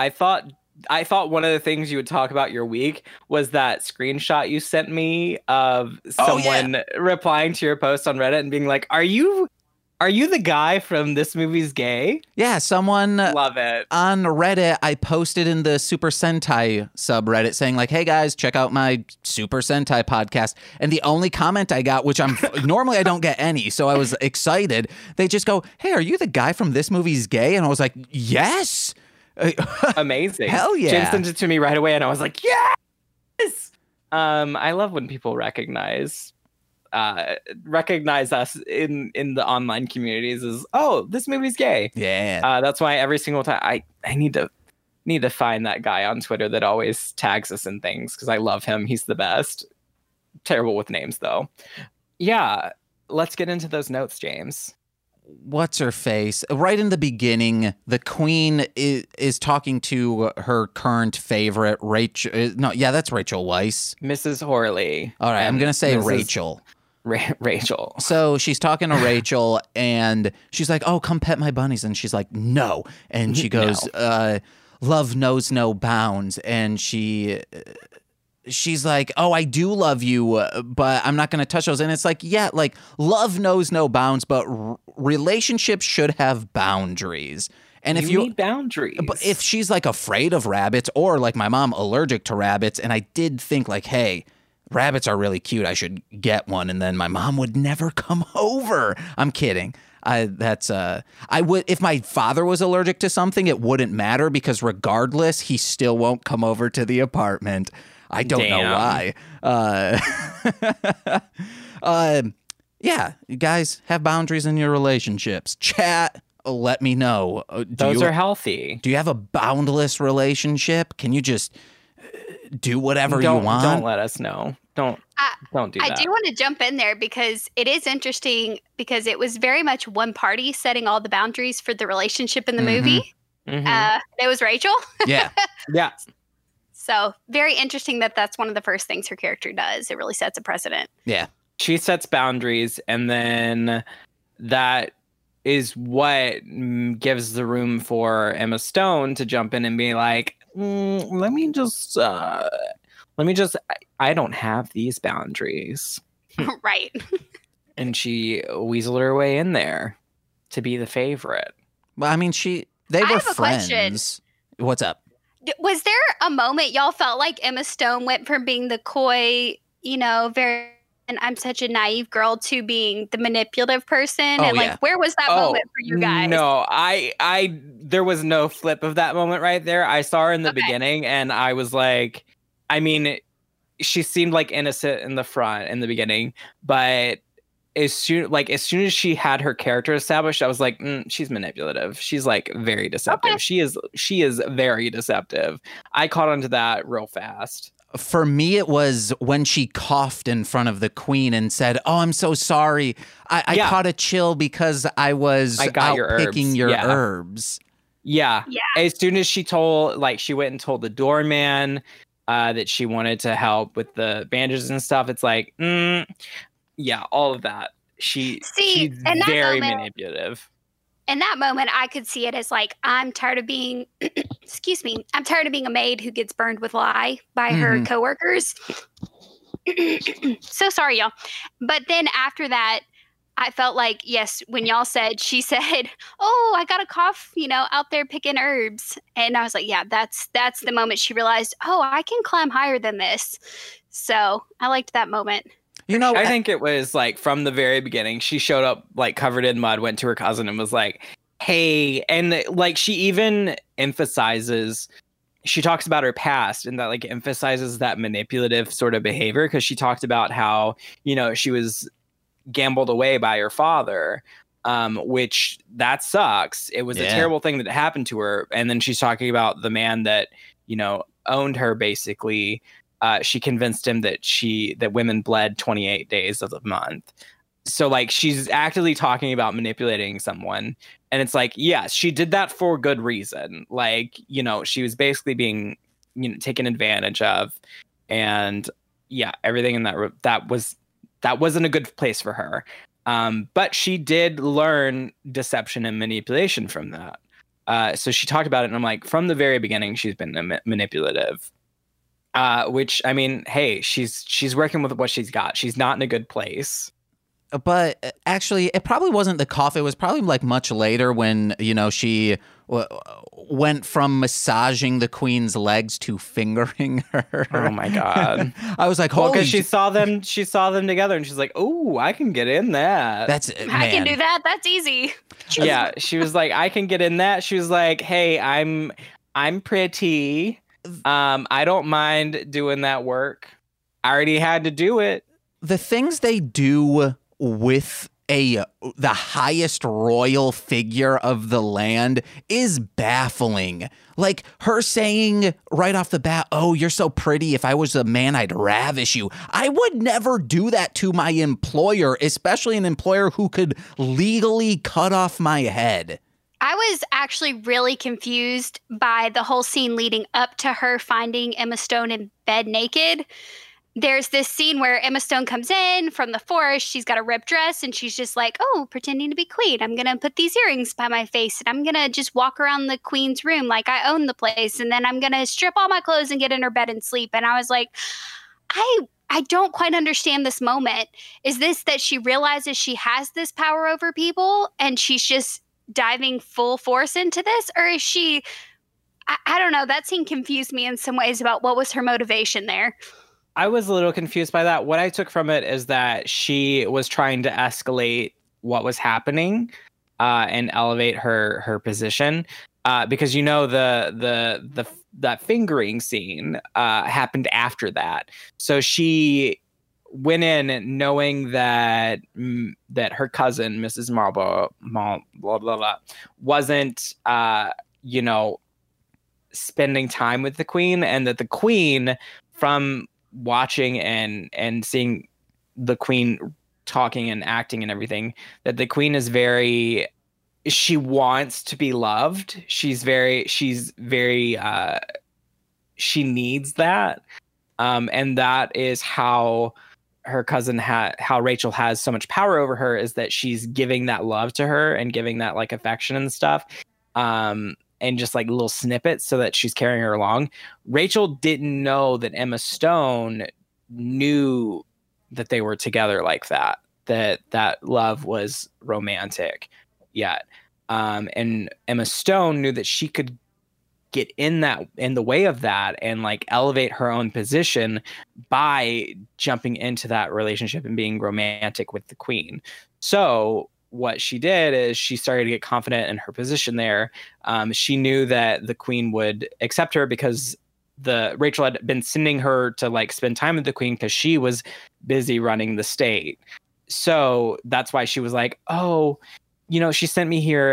I thought one of the things you would talk about your week was that screenshot you sent me of someone replying to your post on Reddit and being like, are you the guy from This Movie's Gay? Yeah, someone love it. On Reddit, I posted in the Super Sentai subreddit saying like, hey guys, check out my Super Sentai podcast. And the only comment I got, which I'm normally I don't get any, so I was excited. They just go, hey, are you the guy from This Movie's Gay? And I was like, yes. Amazing. Hell yeah. James sent it to me right away and I was like, yes. I love when people recognize us in the online communities as, oh, This Movie's Gay. Yeah. That's why every single time I need to find that guy on Twitter that always tags us in things because I love him. He's the best. Terrible with names though. Yeah. Let's get into those notes, James. What's her face? Right in the beginning, the queen is talking to her current favorite, Rachel. No, yeah, that's Rachel Weisz. Mrs. Horley. All right, I'm going to say Rachel. Rachel. So she's talking to Rachel, and she's like, oh, come pet my bunnies. And she's like, no. And she goes, no. Love knows no bounds. And she's like, oh, I do love you, but I'm not going to touch those. And it's like, yeah, like love knows no bounds, but relationships should have boundaries. And if you need boundaries, but if she's like afraid of rabbits or like my mom allergic to rabbits. And I did think like, hey, rabbits are really cute. I should get one. And then my mom would never come over. I'm kidding. I would, if my father was allergic to something, it wouldn't matter because regardless, he still won't come over to the apartment. I don't know why. Yeah, guys, have boundaries in your relationships. Chat, let me know. Those are healthy. Do you have a boundless relationship? Can you just do whatever you want? Don't let us know. Don't do that. I do want to jump in there because it is interesting because it was very much one party setting all the boundaries for the relationship in the movie. Mm-hmm. It was Rachel. Yeah. Yeah. So very interesting that that's one of the first things her character does. It really sets a precedent. Yeah. She sets boundaries, and then that is what gives the room for Emma Stone to jump in and be like, I don't have these boundaries. Right. And she weaseled her way in there to be the favorite. Well, I mean, they were friends. I have a question. What's up? Was there a moment y'all felt like Emma Stone went from being the coy, very And I'm such a naive girl to being the manipulative person. Where was that moment for you guys? No, I there was no flip of that moment right there. I saw her in the beginning and I was like, I mean, she seemed like innocent in the front in the beginning, but as soon as she had her character established, I was like, she's manipulative. She's like very deceptive. Okay. She is very deceptive. I caught onto that real fast. For me, it was when she coughed in front of the queen and said, "Oh, I'm so sorry. I caught a chill because I was picking your herbs." Yeah. As soon as she told, she went and told the doorman that she wanted to help with the bandages and stuff. It's like, all of that. She's very manipulative. In that moment, I could see it as I'm tired of being, I'm tired of being a maid who gets burned with lie by her coworkers. So sorry, y'all. But then after that, I felt like, yes, when y'all said, she said, "Oh, I got a cough, out there picking herbs." And I was like, yeah, that's the moment she realized, oh, I can climb higher than this. So I liked that moment. I think it was from the very beginning, she showed up covered in mud, went to her cousin and was like, "Hey," and she even emphasizes, she talks about her past and that emphasizes that manipulative sort of behavior, because she talked about how, she was gambled away by her father, which that sucks. It was a terrible thing that happened to her. And then she's talking about the man that, owned her basically. She convinced him that that women bled 28 days of the month. So she's actively talking about manipulating someone. And it's yes, she did that for good reason. She was basically being taken advantage of. And everything in that wasn't a good place for her. But she did learn deception and manipulation from that. So she talked about it. And I'm from the very beginning, she's been manipulative. Which, I mean, hey, she's working with what she's got. She's not in a good place. But actually, it probably wasn't the cough. It was probably much later when, she went from massaging the queen's legs to fingering her. Oh, my God. I was like, holy. She saw them together and she's like, "Oh, I can get in that. That's it, man. I can do that. That's easy." Yeah. She was like, "I can get in that." She was like, "Hey, I'm pretty. I don't mind doing that work. I already had to do it." The things they do with the highest royal figure of the land is baffling. Her saying right off the bat, "Oh, you're so pretty. If I was a man, I'd ravish you." I would never do that to my employer, especially an employer who could legally cut off my head. I was actually really confused by the whole scene leading up to her finding Emma Stone in bed naked. There's this scene where Emma Stone comes in from the forest. She's got a ripped dress and she's just like, "Oh, pretending to be queen. I'm going to put these earrings by my face and I'm going to just walk around the queen's room like I own the place. And then I'm going to strip all my clothes and get in her bed and sleep." And I was like, I don't quite understand this moment. Is this that she realizes she has this power over people and she's just diving full force into this, or is she I don't know, that scene confused me in some ways about what was her motivation there. I was a little confused by that. What I took from it is that she was trying to escalate what was happening and elevate her position, because the that fingering scene happened after that. So she went in knowing that her cousin, Mrs. Marble, wasn't, spending time with the queen, and that the queen, from watching and seeing the queen talking and acting and everything, that the queen is very, she wants to be loved. She's very, she needs that. And that is how her cousin how Rachel has so much power over her, is that she's giving that love to her and giving that affection and stuff, and just little snippets so that she's carrying her along. Rachel didn't know that Emma Stone knew that they were together like that, that love was romantic yet. And Emma Stone knew that she could get in that, in the way of that, and like elevate her own position by jumping into that relationship and being romantic with the queen. So what she did is she started to get confident in her position there. She knew that the queen would accept her because Rachel had been sending her to like spend time with the queen because she was busy running the state. So that's why she was like, oh, you know, she sent me here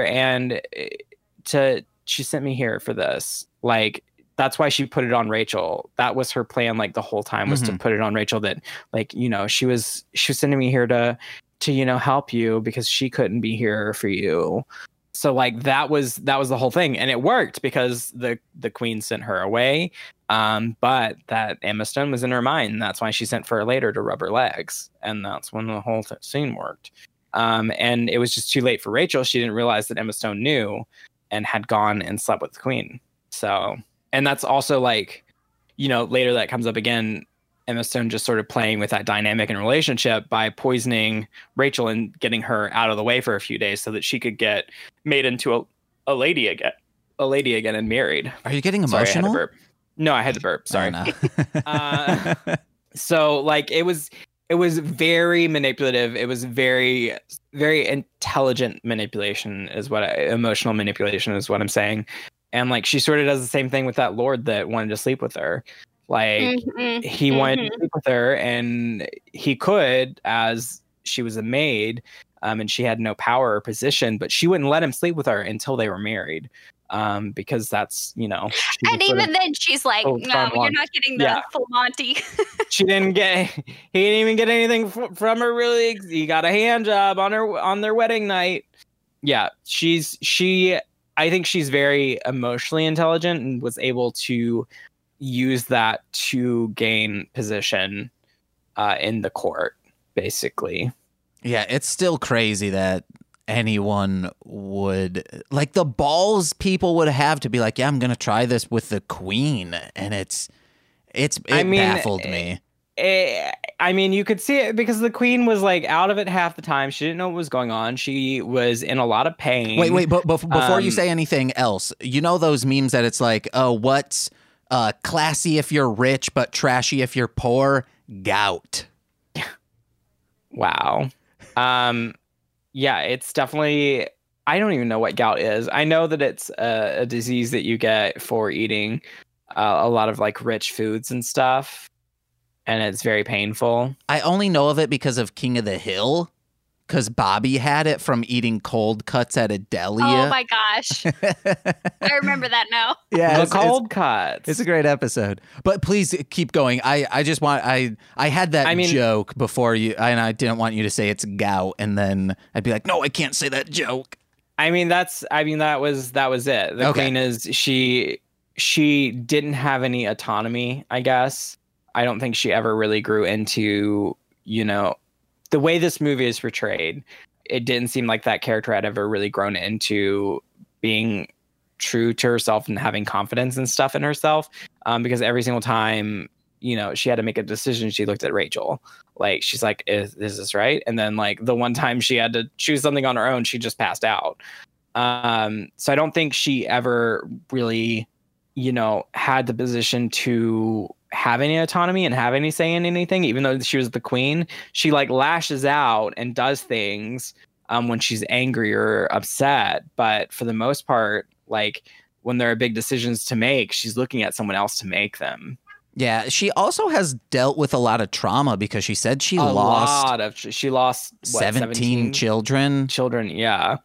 she sent me here for this. Like, that's why she put it on Rachel. That was her plan. Like the whole time was to put it on Rachel that like, you know, she was sending me here to, you know, help you because she couldn't be here for you. So like that was the whole thing, and it worked because the queen sent her away. But that Emma Stone was in her mind. And that's why she sent for her later to rub her legs. And that's when the whole scene worked. And it was just too late for Rachel. She didn't realize that Emma Stone knew and had gone and slept with the queen. So, and that's also like, you know, later that comes up again, Emma Stone just sort of playing with that dynamic and relationship by poisoning Rachel and getting her out of the way for a few days so that she could get made into a lady again and married. Are you getting emotional? Sorry, I had a burp. No, I had the burp. Sorry. Oh, no. So like it was very manipulative. It was very, very intelligent manipulation emotional manipulation is what I'm saying. And like, she sort of does the same thing with that lord that wanted to sleep with her. Like he wanted to sleep with her, and he could, as she was a maid, and she had no power or position, but she wouldn't let him sleep with her until they were married. Because that's, you know, and even then she's like, no, you're not getting the full Monty. He didn't even get anything from her. Really. He got a hand job on their wedding night. Yeah. I think she's very emotionally intelligent and was able to use that to gain position in the court, basically. Yeah, it's still crazy that anyone would, like, the balls people would have to be like, yeah, I'm gonna try this with the queen. And it baffled me. You could see it because the queen was like out of it half the time. She didn't know what was going on. She was in a lot of pain. Wait, but before you say anything else, you know those memes that it's like, oh, what's classy if you're rich, but trashy if you're poor? Gout. Wow. Yeah, it's definitely, I don't even know what gout is. I know that it's a disease that you get for eating a lot of like rich foods and stuff. And it's very painful. I only know of it because of King of the Hill, because Bobby had it from eating cold cuts at a deli. Oh, my gosh. I remember that now. Yeah, the cold cuts. It's a great episode. But please keep going. I had that joke before you, and I didn't want you to say it's gout, and then I'd be like, no, I can't say that joke. That was it. The queen is, she didn't have any autonomy, I guess. I don't think she ever really grew into, you know, the way this movie is portrayed. It didn't seem like that character had ever really grown into being true to herself and having confidence and stuff in herself. Because every single time, you know, she had to make a decision, she looked at Rachel. Like, she's like, is this right? And then, like, the one time she had to choose something on her own, she just passed out. So I don't think she ever really, you know, had the position to have any autonomy and have any say in anything, even though she was the queen. She like lashes out and does things when she's angry or upset, but for the most part, like when there are big decisions to make, she's looking at someone else to make them. Yeah, she also has dealt with a lot of trauma because she said she lost 17 children. Yeah,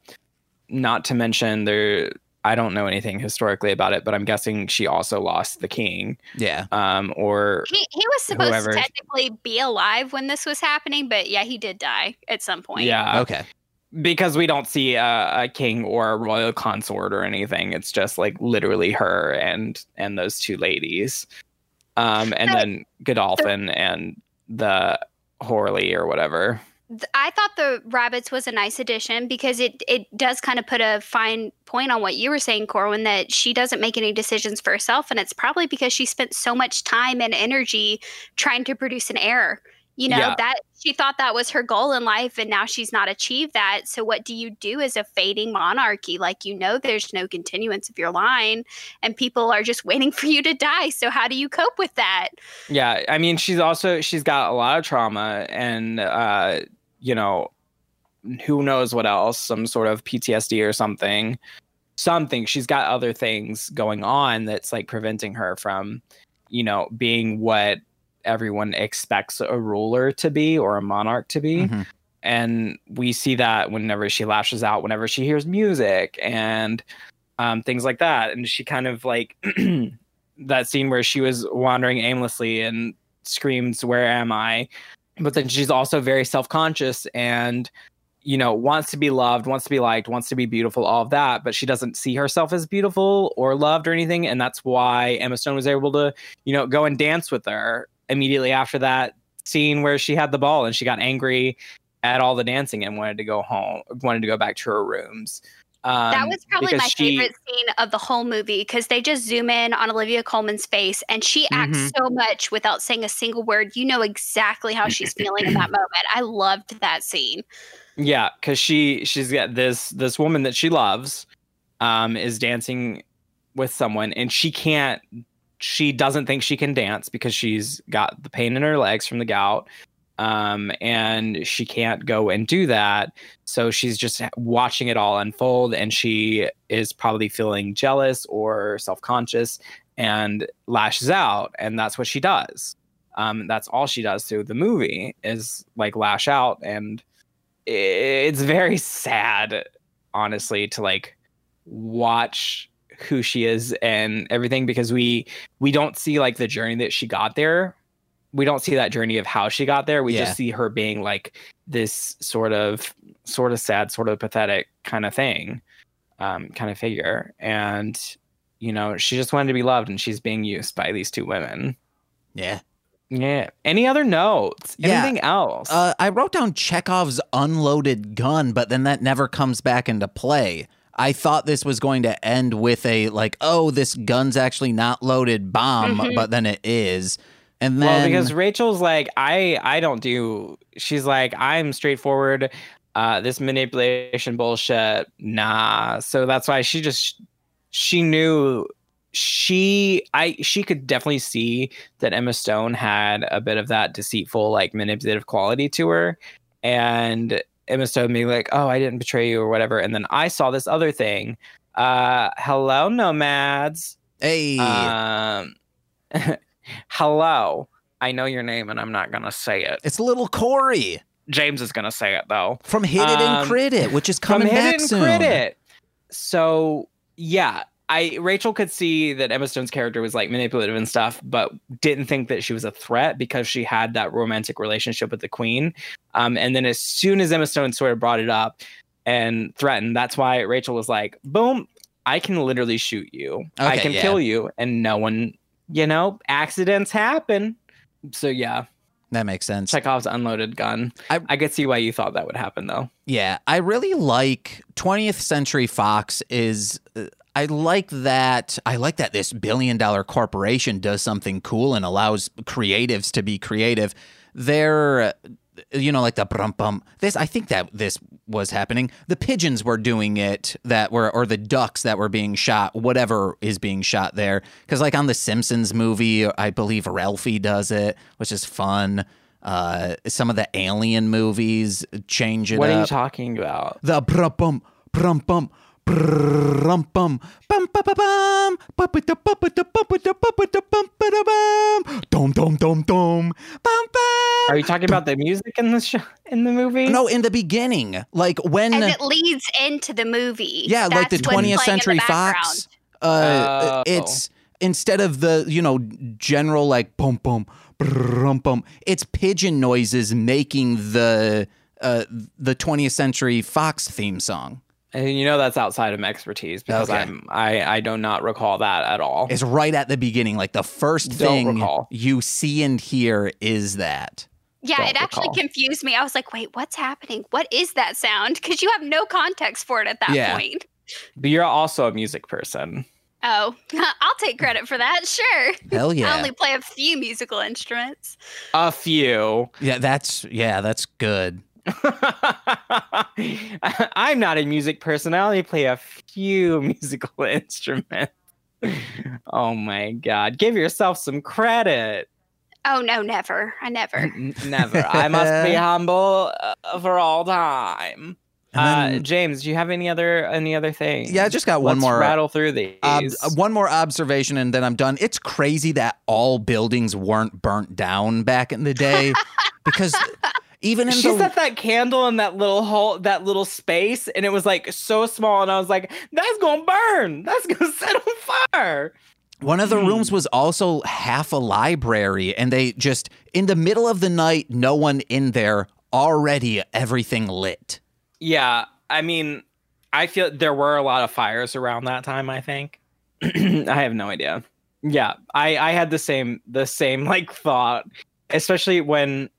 not to mention there, I don't know anything historically about it, but I'm guessing she also lost the king. Yeah. Or he was supposed to technically be alive when this was happening, but yeah, he did die at some point. Yeah. Okay. Because we don't see a king or a royal consort or anything. It's just like literally her and those two ladies. And then Godolphin and the Horley or whatever. I thought the rabbits was a nice addition because it does kind of put a fine point on what you were saying, Corwin, that she doesn't make any decisions for herself. And it's probably because she spent so much time and energy trying to produce an heir. You know, that She thought that was her goal in life, and now she's not achieved that. So what do you do as a fading monarchy? Like, you know, there's no continuance of your line, and people are just waiting for you to die. So how do you cope with that? Yeah, I mean, she's got a lot of trauma, and, you know, who knows what else, some sort of PTSD or something. She's got other things going on that's like preventing her from, you know, being what everyone expects a ruler to be or a monarch to be. Mm-hmm. And we see that whenever she lashes out, whenever she hears music and things like that. And she kind of like that scene where she was wandering aimlessly and screams, "Where am I?" But then she's also very self-conscious and, you know, wants to be loved, wants to be liked, wants to be beautiful, all of that. But she doesn't see herself as beautiful or loved or anything. And that's why Emma Stone was able to, you know, go and dance with her immediately after that scene where she had the ball and she got angry at all the dancing and wanted to go home, wanted to go back to her rooms. That was probably my favorite scene of the whole movie, because they just zoom in on Olivia Colman's face and she acts mm-hmm. so much without saying a single word. You know exactly how she's feeling in that moment. I loved that scene. Yeah, because she's got this woman that she loves is dancing with someone, and she doesn't think she can dance because she's got the pain in her legs from the gout. And she can't go and do that. So she's just watching it all unfold, and she is probably feeling jealous or self-conscious and lashes out. And that's what she does. That's all she does through the movie is like lash out. And it's very sad, honestly, to like watch who she is and everything, because we don't see like the journey that she got there. We don't see that journey of how she got there. We just see her being like this sort of sad, sort of pathetic kind of thing, kind of figure. And, you know, she just wanted to be loved, and she's being used by these two women. Yeah. Yeah. Any other notes? Anything else? I wrote down Chekhov's unloaded gun, but then that never comes back into play. I thought this was going to end with a like, oh, this gun's actually not loaded bomb, mm-hmm. but then it is. And then, well, because Rachel's like, I don't do. She's like, I'm straightforward. This manipulation bullshit, nah. So that's why she knew she could definitely see that Emma Stone had a bit of that deceitful, like manipulative quality to her, and Emma Stone being like, oh, I didn't betray you or whatever. And then I saw this other thing. Hello, nomads. Hey. Hello, I know your name, and I'm not gonna say it. It's little Corey. James is gonna say it though. From Hit It and Crit It, which is coming back soon. From Hit It and Crit It. So yeah, Rachel could see that Emma Stone's character was like manipulative and stuff, but didn't think that she was a threat because she had that romantic relationship with the Queen. And then as soon as Emma Stone sort of brought it up and threatened, that's why Rachel was like, "Boom, I can literally shoot you. Okay, I can kill you, and no one." You know, accidents happen. So, yeah. That makes sense. Chekhov's unloaded gun. I could see why you thought that would happen, though. Yeah, I really like 20th Century Fox is... I like that this billion-dollar corporation does something cool and allows creatives to be creative. They're... You know, like the brum bum. This, I think that this was happening. The pigeons were doing it or the ducks that were being shot, whatever is being shot there. Because like on the Simpsons movie, I believe Ralphie does it, which is fun. Some of the Alien movies change it up. What are you talking about? The brum bum, are you talking about the music in the show, in the movie? No, in the beginning, like when as it leads into the movie. Yeah, like the 20th Century Fox. It's instead of the, you know, general like boom boom brum bum, it's pigeon noises making the 20th Century Fox theme song. And you know that's outside of my expertise because okay. I do not recall that at all. It's right at the beginning. Like the first thing you see and hear is that. Yeah, actually confused me. I was like, wait, what's happening? What is that sound? Because you have no context for it at that point. But you're also a music person. Oh, I'll take credit for that. Sure. Hell yeah. I only play a few musical instruments. A few. Yeah, that's good. I'm not a music person. I only play a few musical instruments. Oh my God. Give yourself some credit. Oh no, never. I never. Never. I must be humble for all time. James, do you have any other things? Yeah, I just got one more. Let's rattle through these. One more observation, and then I'm done. It's crazy that all buildings weren't burnt down back in the day, because even in she set that candle in that little hole, that little space, and it was like so small, and I was like, "That's gonna burn. That's gonna set on fire." One of the rooms was also half a library, and they just in the middle of the night, no one in there, already everything lit. Yeah, I mean, I feel there were a lot of fires around that time, I think. I have no idea. Yeah, I had the same like thought, especially when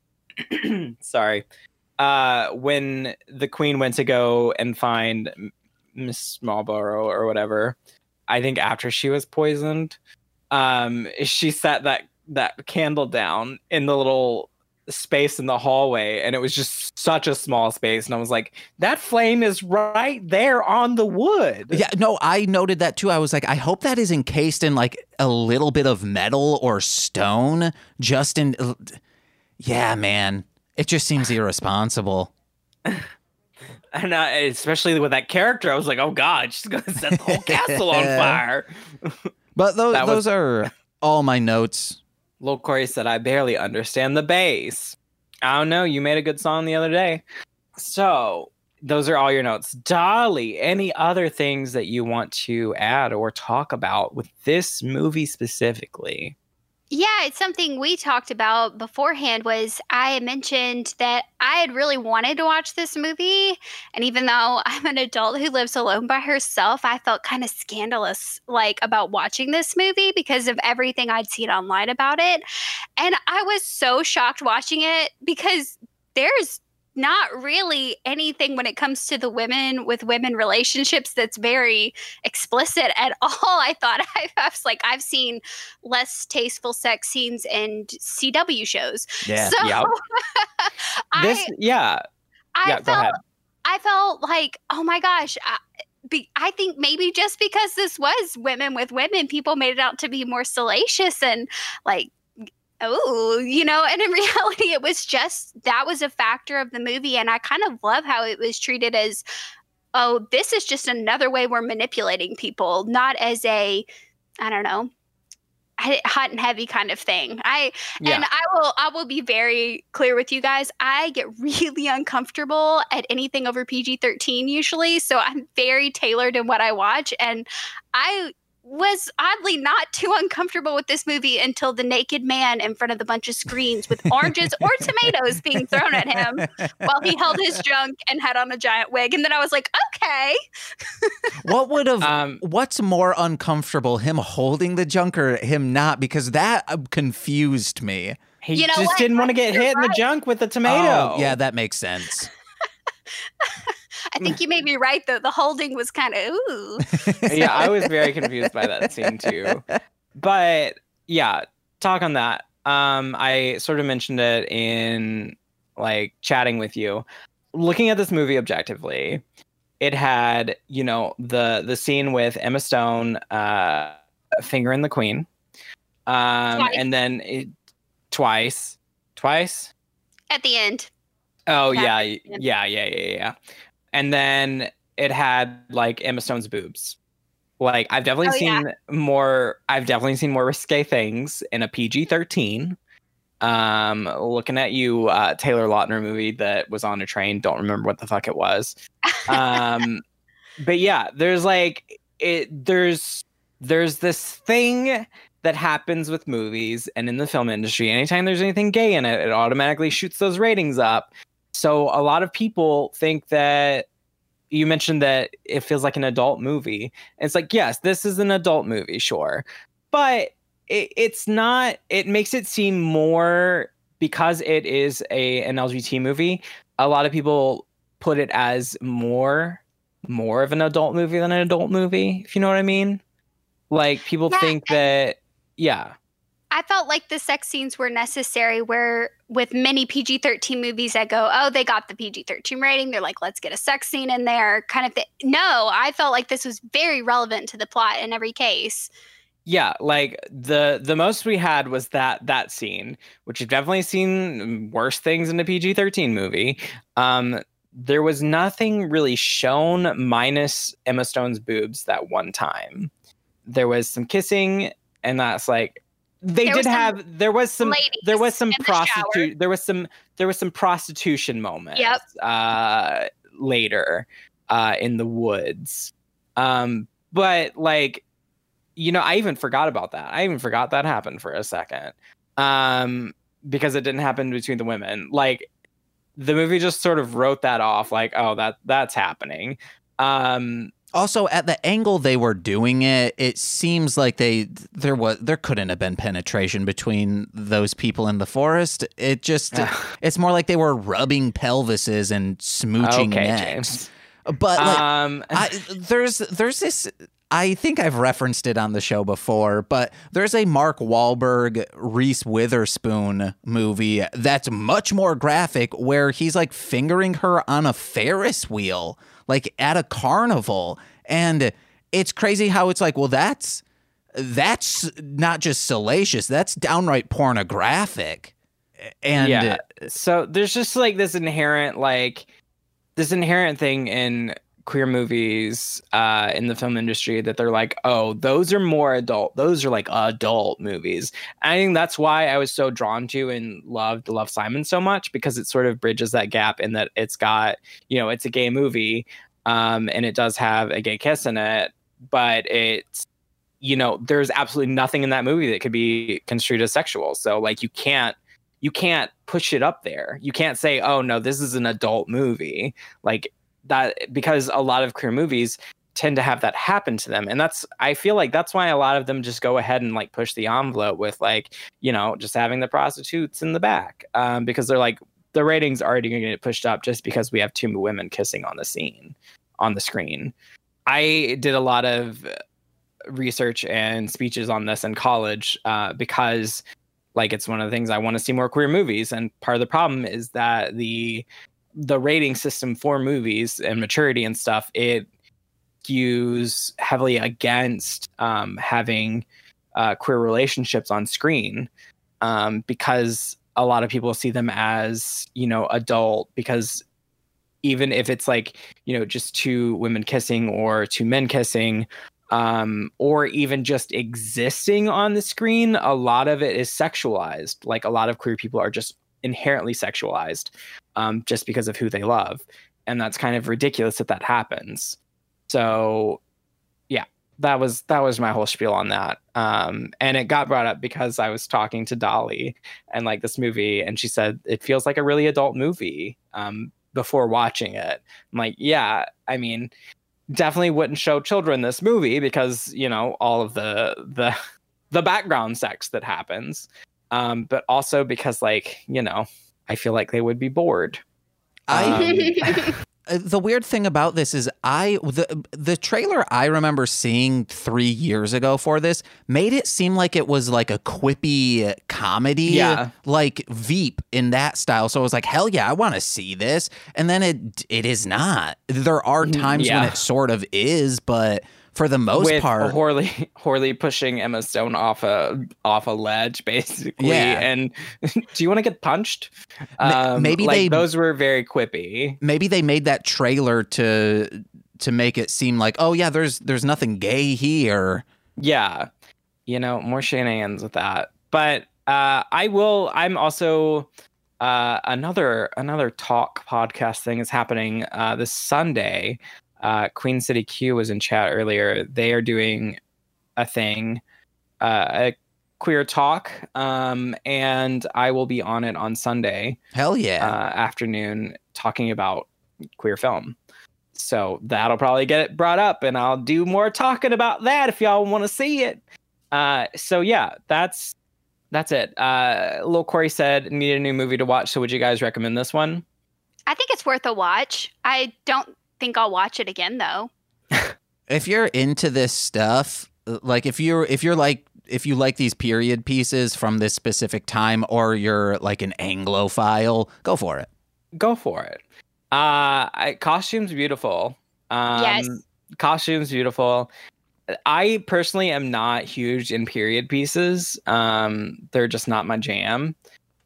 when the queen went to go and find Miss Smallborough or whatever. I think after she was poisoned, she set that candle down in the little space in the hallway, and it was just such a small space, and I was like, that flame is right there on the wood. Yeah, no, I noted that too. I was like, I hope that is encased in like a little bit of metal or stone. Yeah, man, it just seems irresponsible. And especially with that character, I was like, oh God, she's gonna set the whole castle on fire. But those are all my notes. Little Corey said, I barely understand the bass. I don't know. You made a good song the other day. So those are all your notes. Dolly, any other things that you want to add or talk about with this movie specifically? Yeah, it's something we talked about beforehand. Was I mentioned that I had really wanted to watch this movie, and even though I'm an adult who lives alone by herself, I felt kind of scandalous about watching this movie because of everything I'd seen online about it. And I was so shocked watching it because there's not really anything when it comes to the women with women relationships that's very explicit at all. I thought I was like, I've seen less tasteful sex scenes in CW shows. Yeah. So yep. I felt like, oh my gosh, I think maybe just because this was women with women, people made it out to be more salacious and like, oh, and in reality, it was just that was a factor of the movie. And I kind of love how it was treated as, oh, this is just another way we're manipulating people, not as a, I don't know, hot and heavy kind of thing. And I will be very clear with you guys. I get really uncomfortable at anything over PG-13 usually. So I'm very tailored in what I watch. And I was oddly not too uncomfortable with this movie until the naked man in front of the bunch of screens with oranges or tomatoes being thrown at him while he held his junk and had on a giant wig. And then I was like, okay. What's more uncomfortable, him holding the junk or him not? Because that confused me. He didn't want to get hit in the junk with the tomato. Oh, yeah, that makes sense. I think you may be right, though. The holding was kind of, ooh. Yeah, I was very confused by that scene, too. But, yeah, talk on that. I sort of mentioned it in, chatting with you. Looking at this movie objectively, it had, the scene with Emma Stone fingering the queen. And then twice. Twice? At the end. Oh, yeah. And then it had Emma Stone's boobs. I've definitely seen more risque things in a PG-13. Looking at you, Taylor Lautner movie that was on a train. Don't remember what the fuck it was. But yeah, there's there's this thing that happens with movies and in the film industry. Anytime there's anything gay in it, it automatically shoots those ratings up. So a lot of people think that you mentioned that it feels like an adult movie. It's like, yes, this is an adult movie, sure. But it's not, it makes it seem more because it is an LGBT movie. A lot of people put it as more of an adult movie than an adult movie, if you know what I mean. Like, people think that, I felt like the sex scenes were necessary, where with many PG-13 movies that go, oh, they got the PG-13 rating. They're like, let's get a sex scene in there kind of thing. No, I felt like this was very relevant to the plot in every case. Yeah, like the most we had was that scene, which you've definitely seen worse things in a PG-13 movie. There was nothing really shown minus Emma Stone's boobs that one time. There was some kissing, and that's like there was some prostitution moments later in the woods. But like, you know, I even forgot about that. I even forgot that happened for a second, because it didn't happen between the women. Like, the movie just sort of wrote that off. Like, oh, that's happening. Also, at the angle they were doing it, it seems like there couldn't have been penetration between those people in the forest. It just it's more like they were rubbing pelvises and smooching necks. But like, there's this. I think I've referenced it on the show before, but there's a Mark Wahlberg, Reese Witherspoon movie that's much more graphic, where he's like fingering her on a Ferris wheel, like at a carnival. And it's crazy how it's like, well, that's not just salacious, that's downright pornographic. And yeah, so there's just like this inherent thing in queer movies in the film industry that they're like, oh, those are more adult. Those are like adult movies. And I think that's why I was so drawn to and loved Love Simon so much, because it sort of bridges that gap in that it's got, you know, it's a gay movie, and it does have a gay kiss in it, but it's, you know, there's absolutely nothing in that movie that could be construed as sexual. So like, you can't push it up there. You can't say, oh no, this is an adult movie. Like, that, because a lot of queer movies tend to have that happen to them, and I feel like that's why a lot of them just go ahead and like push the envelope with, like, you know, just having the prostitutes in the back, because they're like, the rating's already going to get pushed up just because we have two women kissing on the screen. I did a lot of research and speeches on this in college, because like, it's one of the things I want to see more queer movies, and part of the problem is that the rating system for movies and maturity and stuff, it skews heavily against having queer relationships on screen, because a lot of people see them as, you know, adult, because even if it's like, you know, just two women kissing or two men kissing, or even just existing on the screen, a lot of it is sexualized. Like, a lot of queer people are just inherently sexualized, just because of who they love, and that's kind of ridiculous that happens. So yeah, that was my whole spiel on that, and it got brought up because I was talking to Dolly and like this movie, and she said it feels like a really adult movie before watching it. I'm like, yeah, I mean, definitely wouldn't show children this movie, because, you know, all of the background sex that happens. But also because, like, you know, I feel like they would be bored. The weird thing about this is the trailer I remember seeing 3 years ago for this made it seem like it was like a quippy comedy, like Veep in that style. So I was like, hell yeah, I want to see this. And then it is not. There are times when it sort of is, but for the most part, Horley pushing Emma Stone off a ledge, basically. Yeah. And do you want to get punched? Maybe like, those were very quippy. Maybe they made that trailer to make it seem like, oh yeah, there's nothing gay here. Yeah, you know, more shenanigans with that. But I'm also another talk podcast thing is happening this Sunday. Queen City Q was in chat earlier. They are doing a thing, a queer talk, and I will be on it on Sunday. Hell yeah. Afternoon, talking about queer film. So that'll probably get it brought up, and I'll do more talking about that if y'all want to see it. So yeah, that's it. Lil Corey said, need a new movie to watch, so would you guys recommend this one? I think it's worth a watch. I don't think I'll watch it again, though. If you're into this stuff, like if you like these period pieces from this specific time, or you're like an Anglophile, go for it. Go for it. Costume's beautiful. Yes. Costume's beautiful. I personally am not huge in period pieces. They're just not my jam.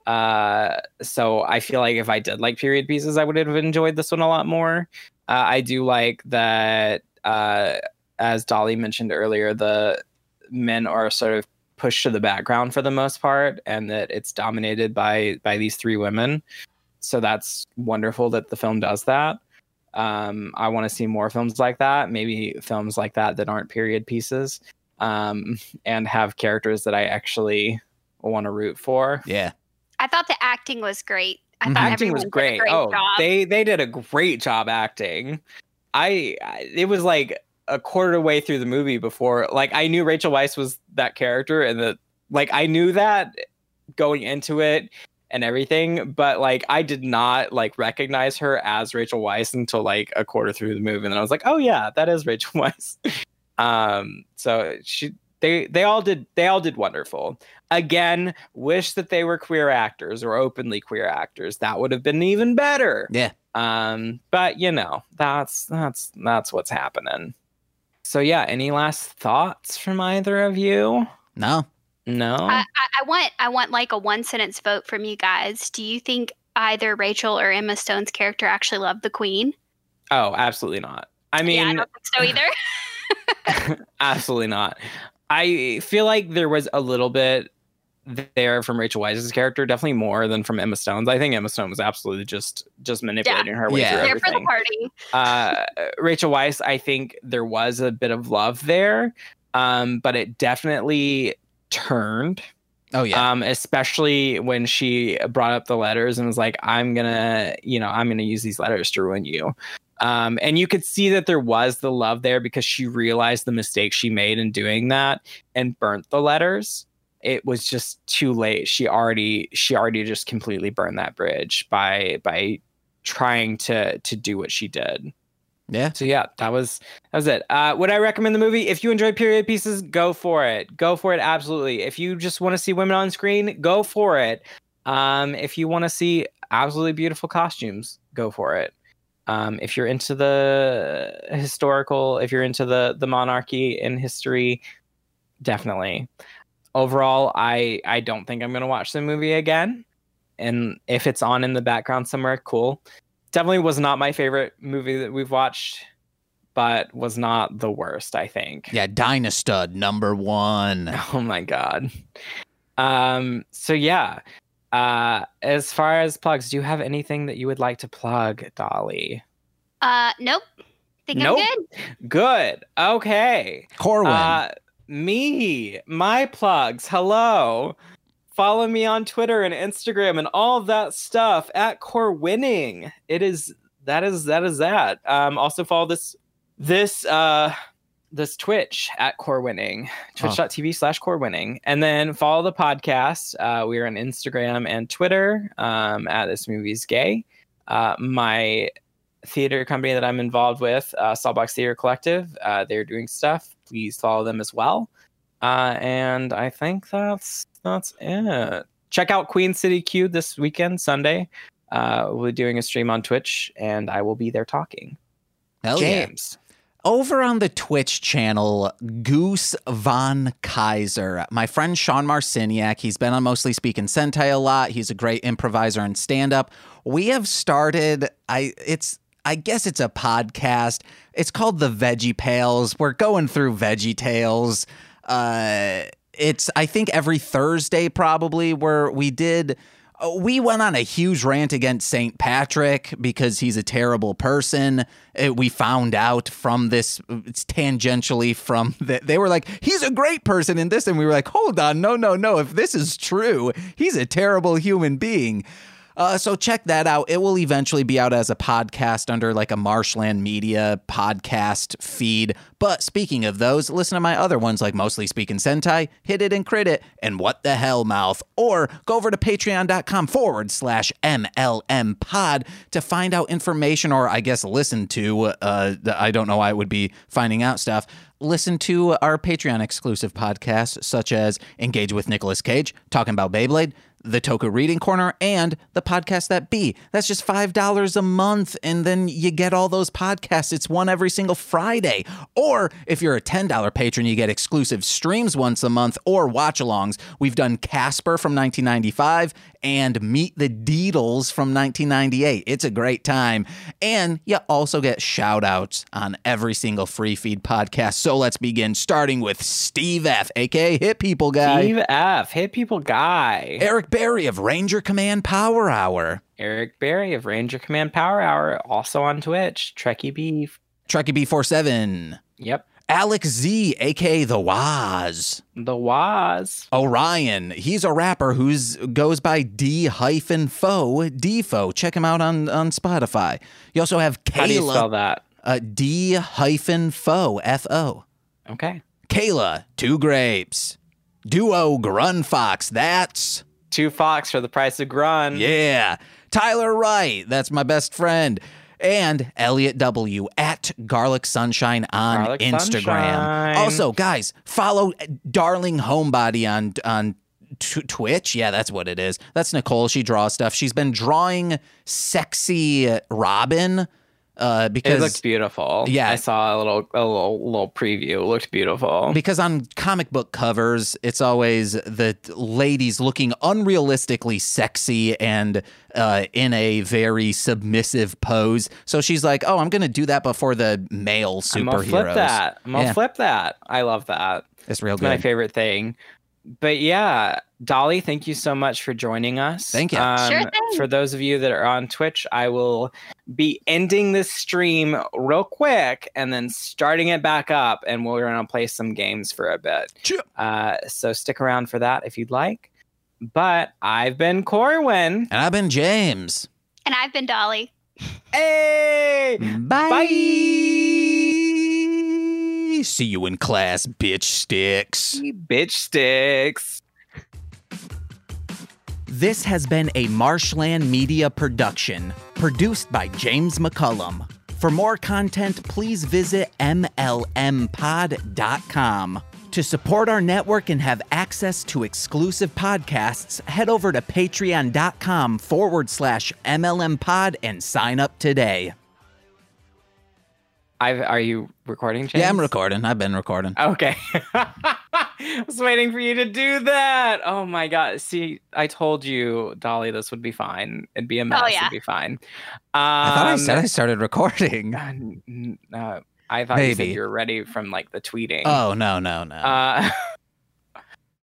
So I feel like if I did like period pieces, I would have enjoyed this one a lot more. I do like that, as Dolly mentioned earlier, the men are sort of pushed to the background for the most part, and that it's dominated by these three women. So that's wonderful that the film does that. I want to see more films like that, maybe films like that that aren't period pieces, and have characters that I actually want to root for. Yeah. I thought the acting was great. I thought acting was great. Job. They did a great job acting. It was like a quarter way through the movie before, like, I knew Rachel Weisz was that character, and that, like, I knew that going into it and everything, but like I did not like recognize her as Rachel Weisz until like a quarter through the movie, and then I was like, oh yeah, that is Rachel Weisz. So they all did wonderful. Again, wish that they were queer actors or openly queer actors. That would have been even better. Yeah. But you know, that's what's happening. So yeah, any last thoughts from either of you? No. I want like a one sentence vote from you guys. Do you think either Rachel or Emma Stone's character actually loved the Queen? Oh, absolutely not. I mean, yeah, I don't think so either. Absolutely not. I feel like there was a little bit there from Rachel Weisz's character, definitely more than from Emma Stone's. I think Emma Stone was absolutely just manipulating her way through everything. There for the party. Rachel Weisz, I think there was a bit of love there, but it definitely turned. Oh yeah. Especially when she brought up the letters and was like, I'm gonna use these letters to ruin you. And you could see that there was the love there, because she realized the mistake she made in doing that and burnt the letters. It was just too late. She already just completely burned that bridge by trying to do what she did. Yeah. So yeah, that was it. Would I recommend the movie? If you enjoy period pieces, go for it. Go for it. Absolutely. If you just want to see women on screen, go for it. If you want to see absolutely beautiful costumes, go for it. If you're into the historical, if you're into the monarchy and history, definitely. Overall, I don't think I'm going to watch the movie again. And if it's on in the background somewhere, cool. Definitely was not my favorite movie that we've watched, but was not the worst, I think. Yeah, Dynastud #1. Oh my God. So yeah. As far as plugs, do you have anything that you would like to plug, Dolly? Nope. I'm good. Good. Okay. Corwin. My plugs. Hello. Follow me on Twitter and Instagram and all that stuff at Corwinning. That is that. Also follow this Twitch at Corwinning, twitch.tv/Corwinning. And then follow the podcast. We are on Instagram and Twitter at This Movie's Gay. My theater company that I'm involved with, Sawbox Theater Collective, they're doing stuff. Please follow them as well. And I think that's it. Check out Queen City Q this weekend, Sunday. We'll be doing a stream on Twitch, and I will be there talking. Hell James. Yeah. Over on the Twitch channel, Goose Von Kaiser, my friend Sean Marciniak, he's been on Mostly Speaking Sentai a lot. He's a great improviser and stand-up. We have started, I guess it's a podcast. It's called The Veggie Pales. We're going through Veggie Tales. It's, I think, every Thursday probably, where we went on a huge rant against St. Patrick because he's a terrible person. We found out from this, it's tangentially from that. They were like, he's a great person in this. And we were like, hold on, no. If this is true, he's a terrible human being. So check that out. It will eventually be out as a podcast under like a Marshland Media podcast feed. But speaking of those, listen to my other ones like Mostly Speaking Sentai, Hit It and Crit It, and What the Hell Mouth. Or go over to patreon.com/MLMPod to find out information, or I guess listen to, I don't know why it would be finding out stuff. Listen to our Patreon exclusive podcasts such as Engage With Nicolas Cage, Talking About Beyblade, The Toku Reading Corner, and The Podcast That Be. That's just $5 a month, and then you get all those podcasts. It's one every single Friday. Or if you're a $10 patron, you get exclusive streams once a month or watch-alongs. We've done Casper from 1995 and Meet the Deedles from 1998. It's a great time. And you also get shout-outs on every single free feed podcast. So let's begin, starting with Steve F., a.k.a. Hit People Guy. Steve F., Hit People Guy. Eric Barry of Ranger Command Power Hour. Eric Barry of Ranger Command Power Hour, also on Twitch. Trekkie B. Trekkie B47. Yep. Alex Z, a.k.a. The Waz. The Waz. Orion. He's a rapper who goes by D-Foe. D-Foe. Check him out on Spotify. You also have Kayla. How do you spell that? D-Foe. F-O. Okay. Kayla, Two Grapes. Duo Grunfox. That's... Two Fox for the price of Grun. Yeah. Tyler Wright. That's my best friend. And Elliot W. at Garlic Sunshine on Garlic Instagram. Sunshine. Also, guys, follow Darling Homebody on Twitch. Yeah, that's what it is. That's Nicole. She draws stuff. She's been drawing sexy Robin. Because it looks beautiful. Yeah, I saw a little preview. It looked beautiful. Because on comic book covers, it's always the ladies looking unrealistically sexy and in a very submissive pose. So she's like, "Oh, I'm gonna do that before the male superheroes." I'm gonna flip that. I love that. It's real good. It's my favorite thing. But yeah, Dolly, thank you so much for joining us. Thank you. Sure thing. For those of you that are on Twitch, I will be ending this stream real quick and then starting it back up, and we're going to play some games for a bit. Sure. So stick around for that if you'd like. But I've been Corwin. And I've been James. And I've been Dolly. Hey! Bye! Bye! See you in class, bitch sticks. Bitch sticks. This has been a Marshland Media production, produced by James McCullum. For more content, please visit MLMPod.com. To support our network and have access to exclusive podcasts, head over to patreon.com/MLMPod and sign up today. Are you recording, James? Yeah, I'm recording. I've been recording. Okay. I was waiting for you to do that. Oh, my God. See, I told you, Dolly, this would be fine. It'd be a mess. Oh, yeah. It'd be fine. I thought I said I started recording. I thought you said you were ready from, like, the tweeting. Oh, no.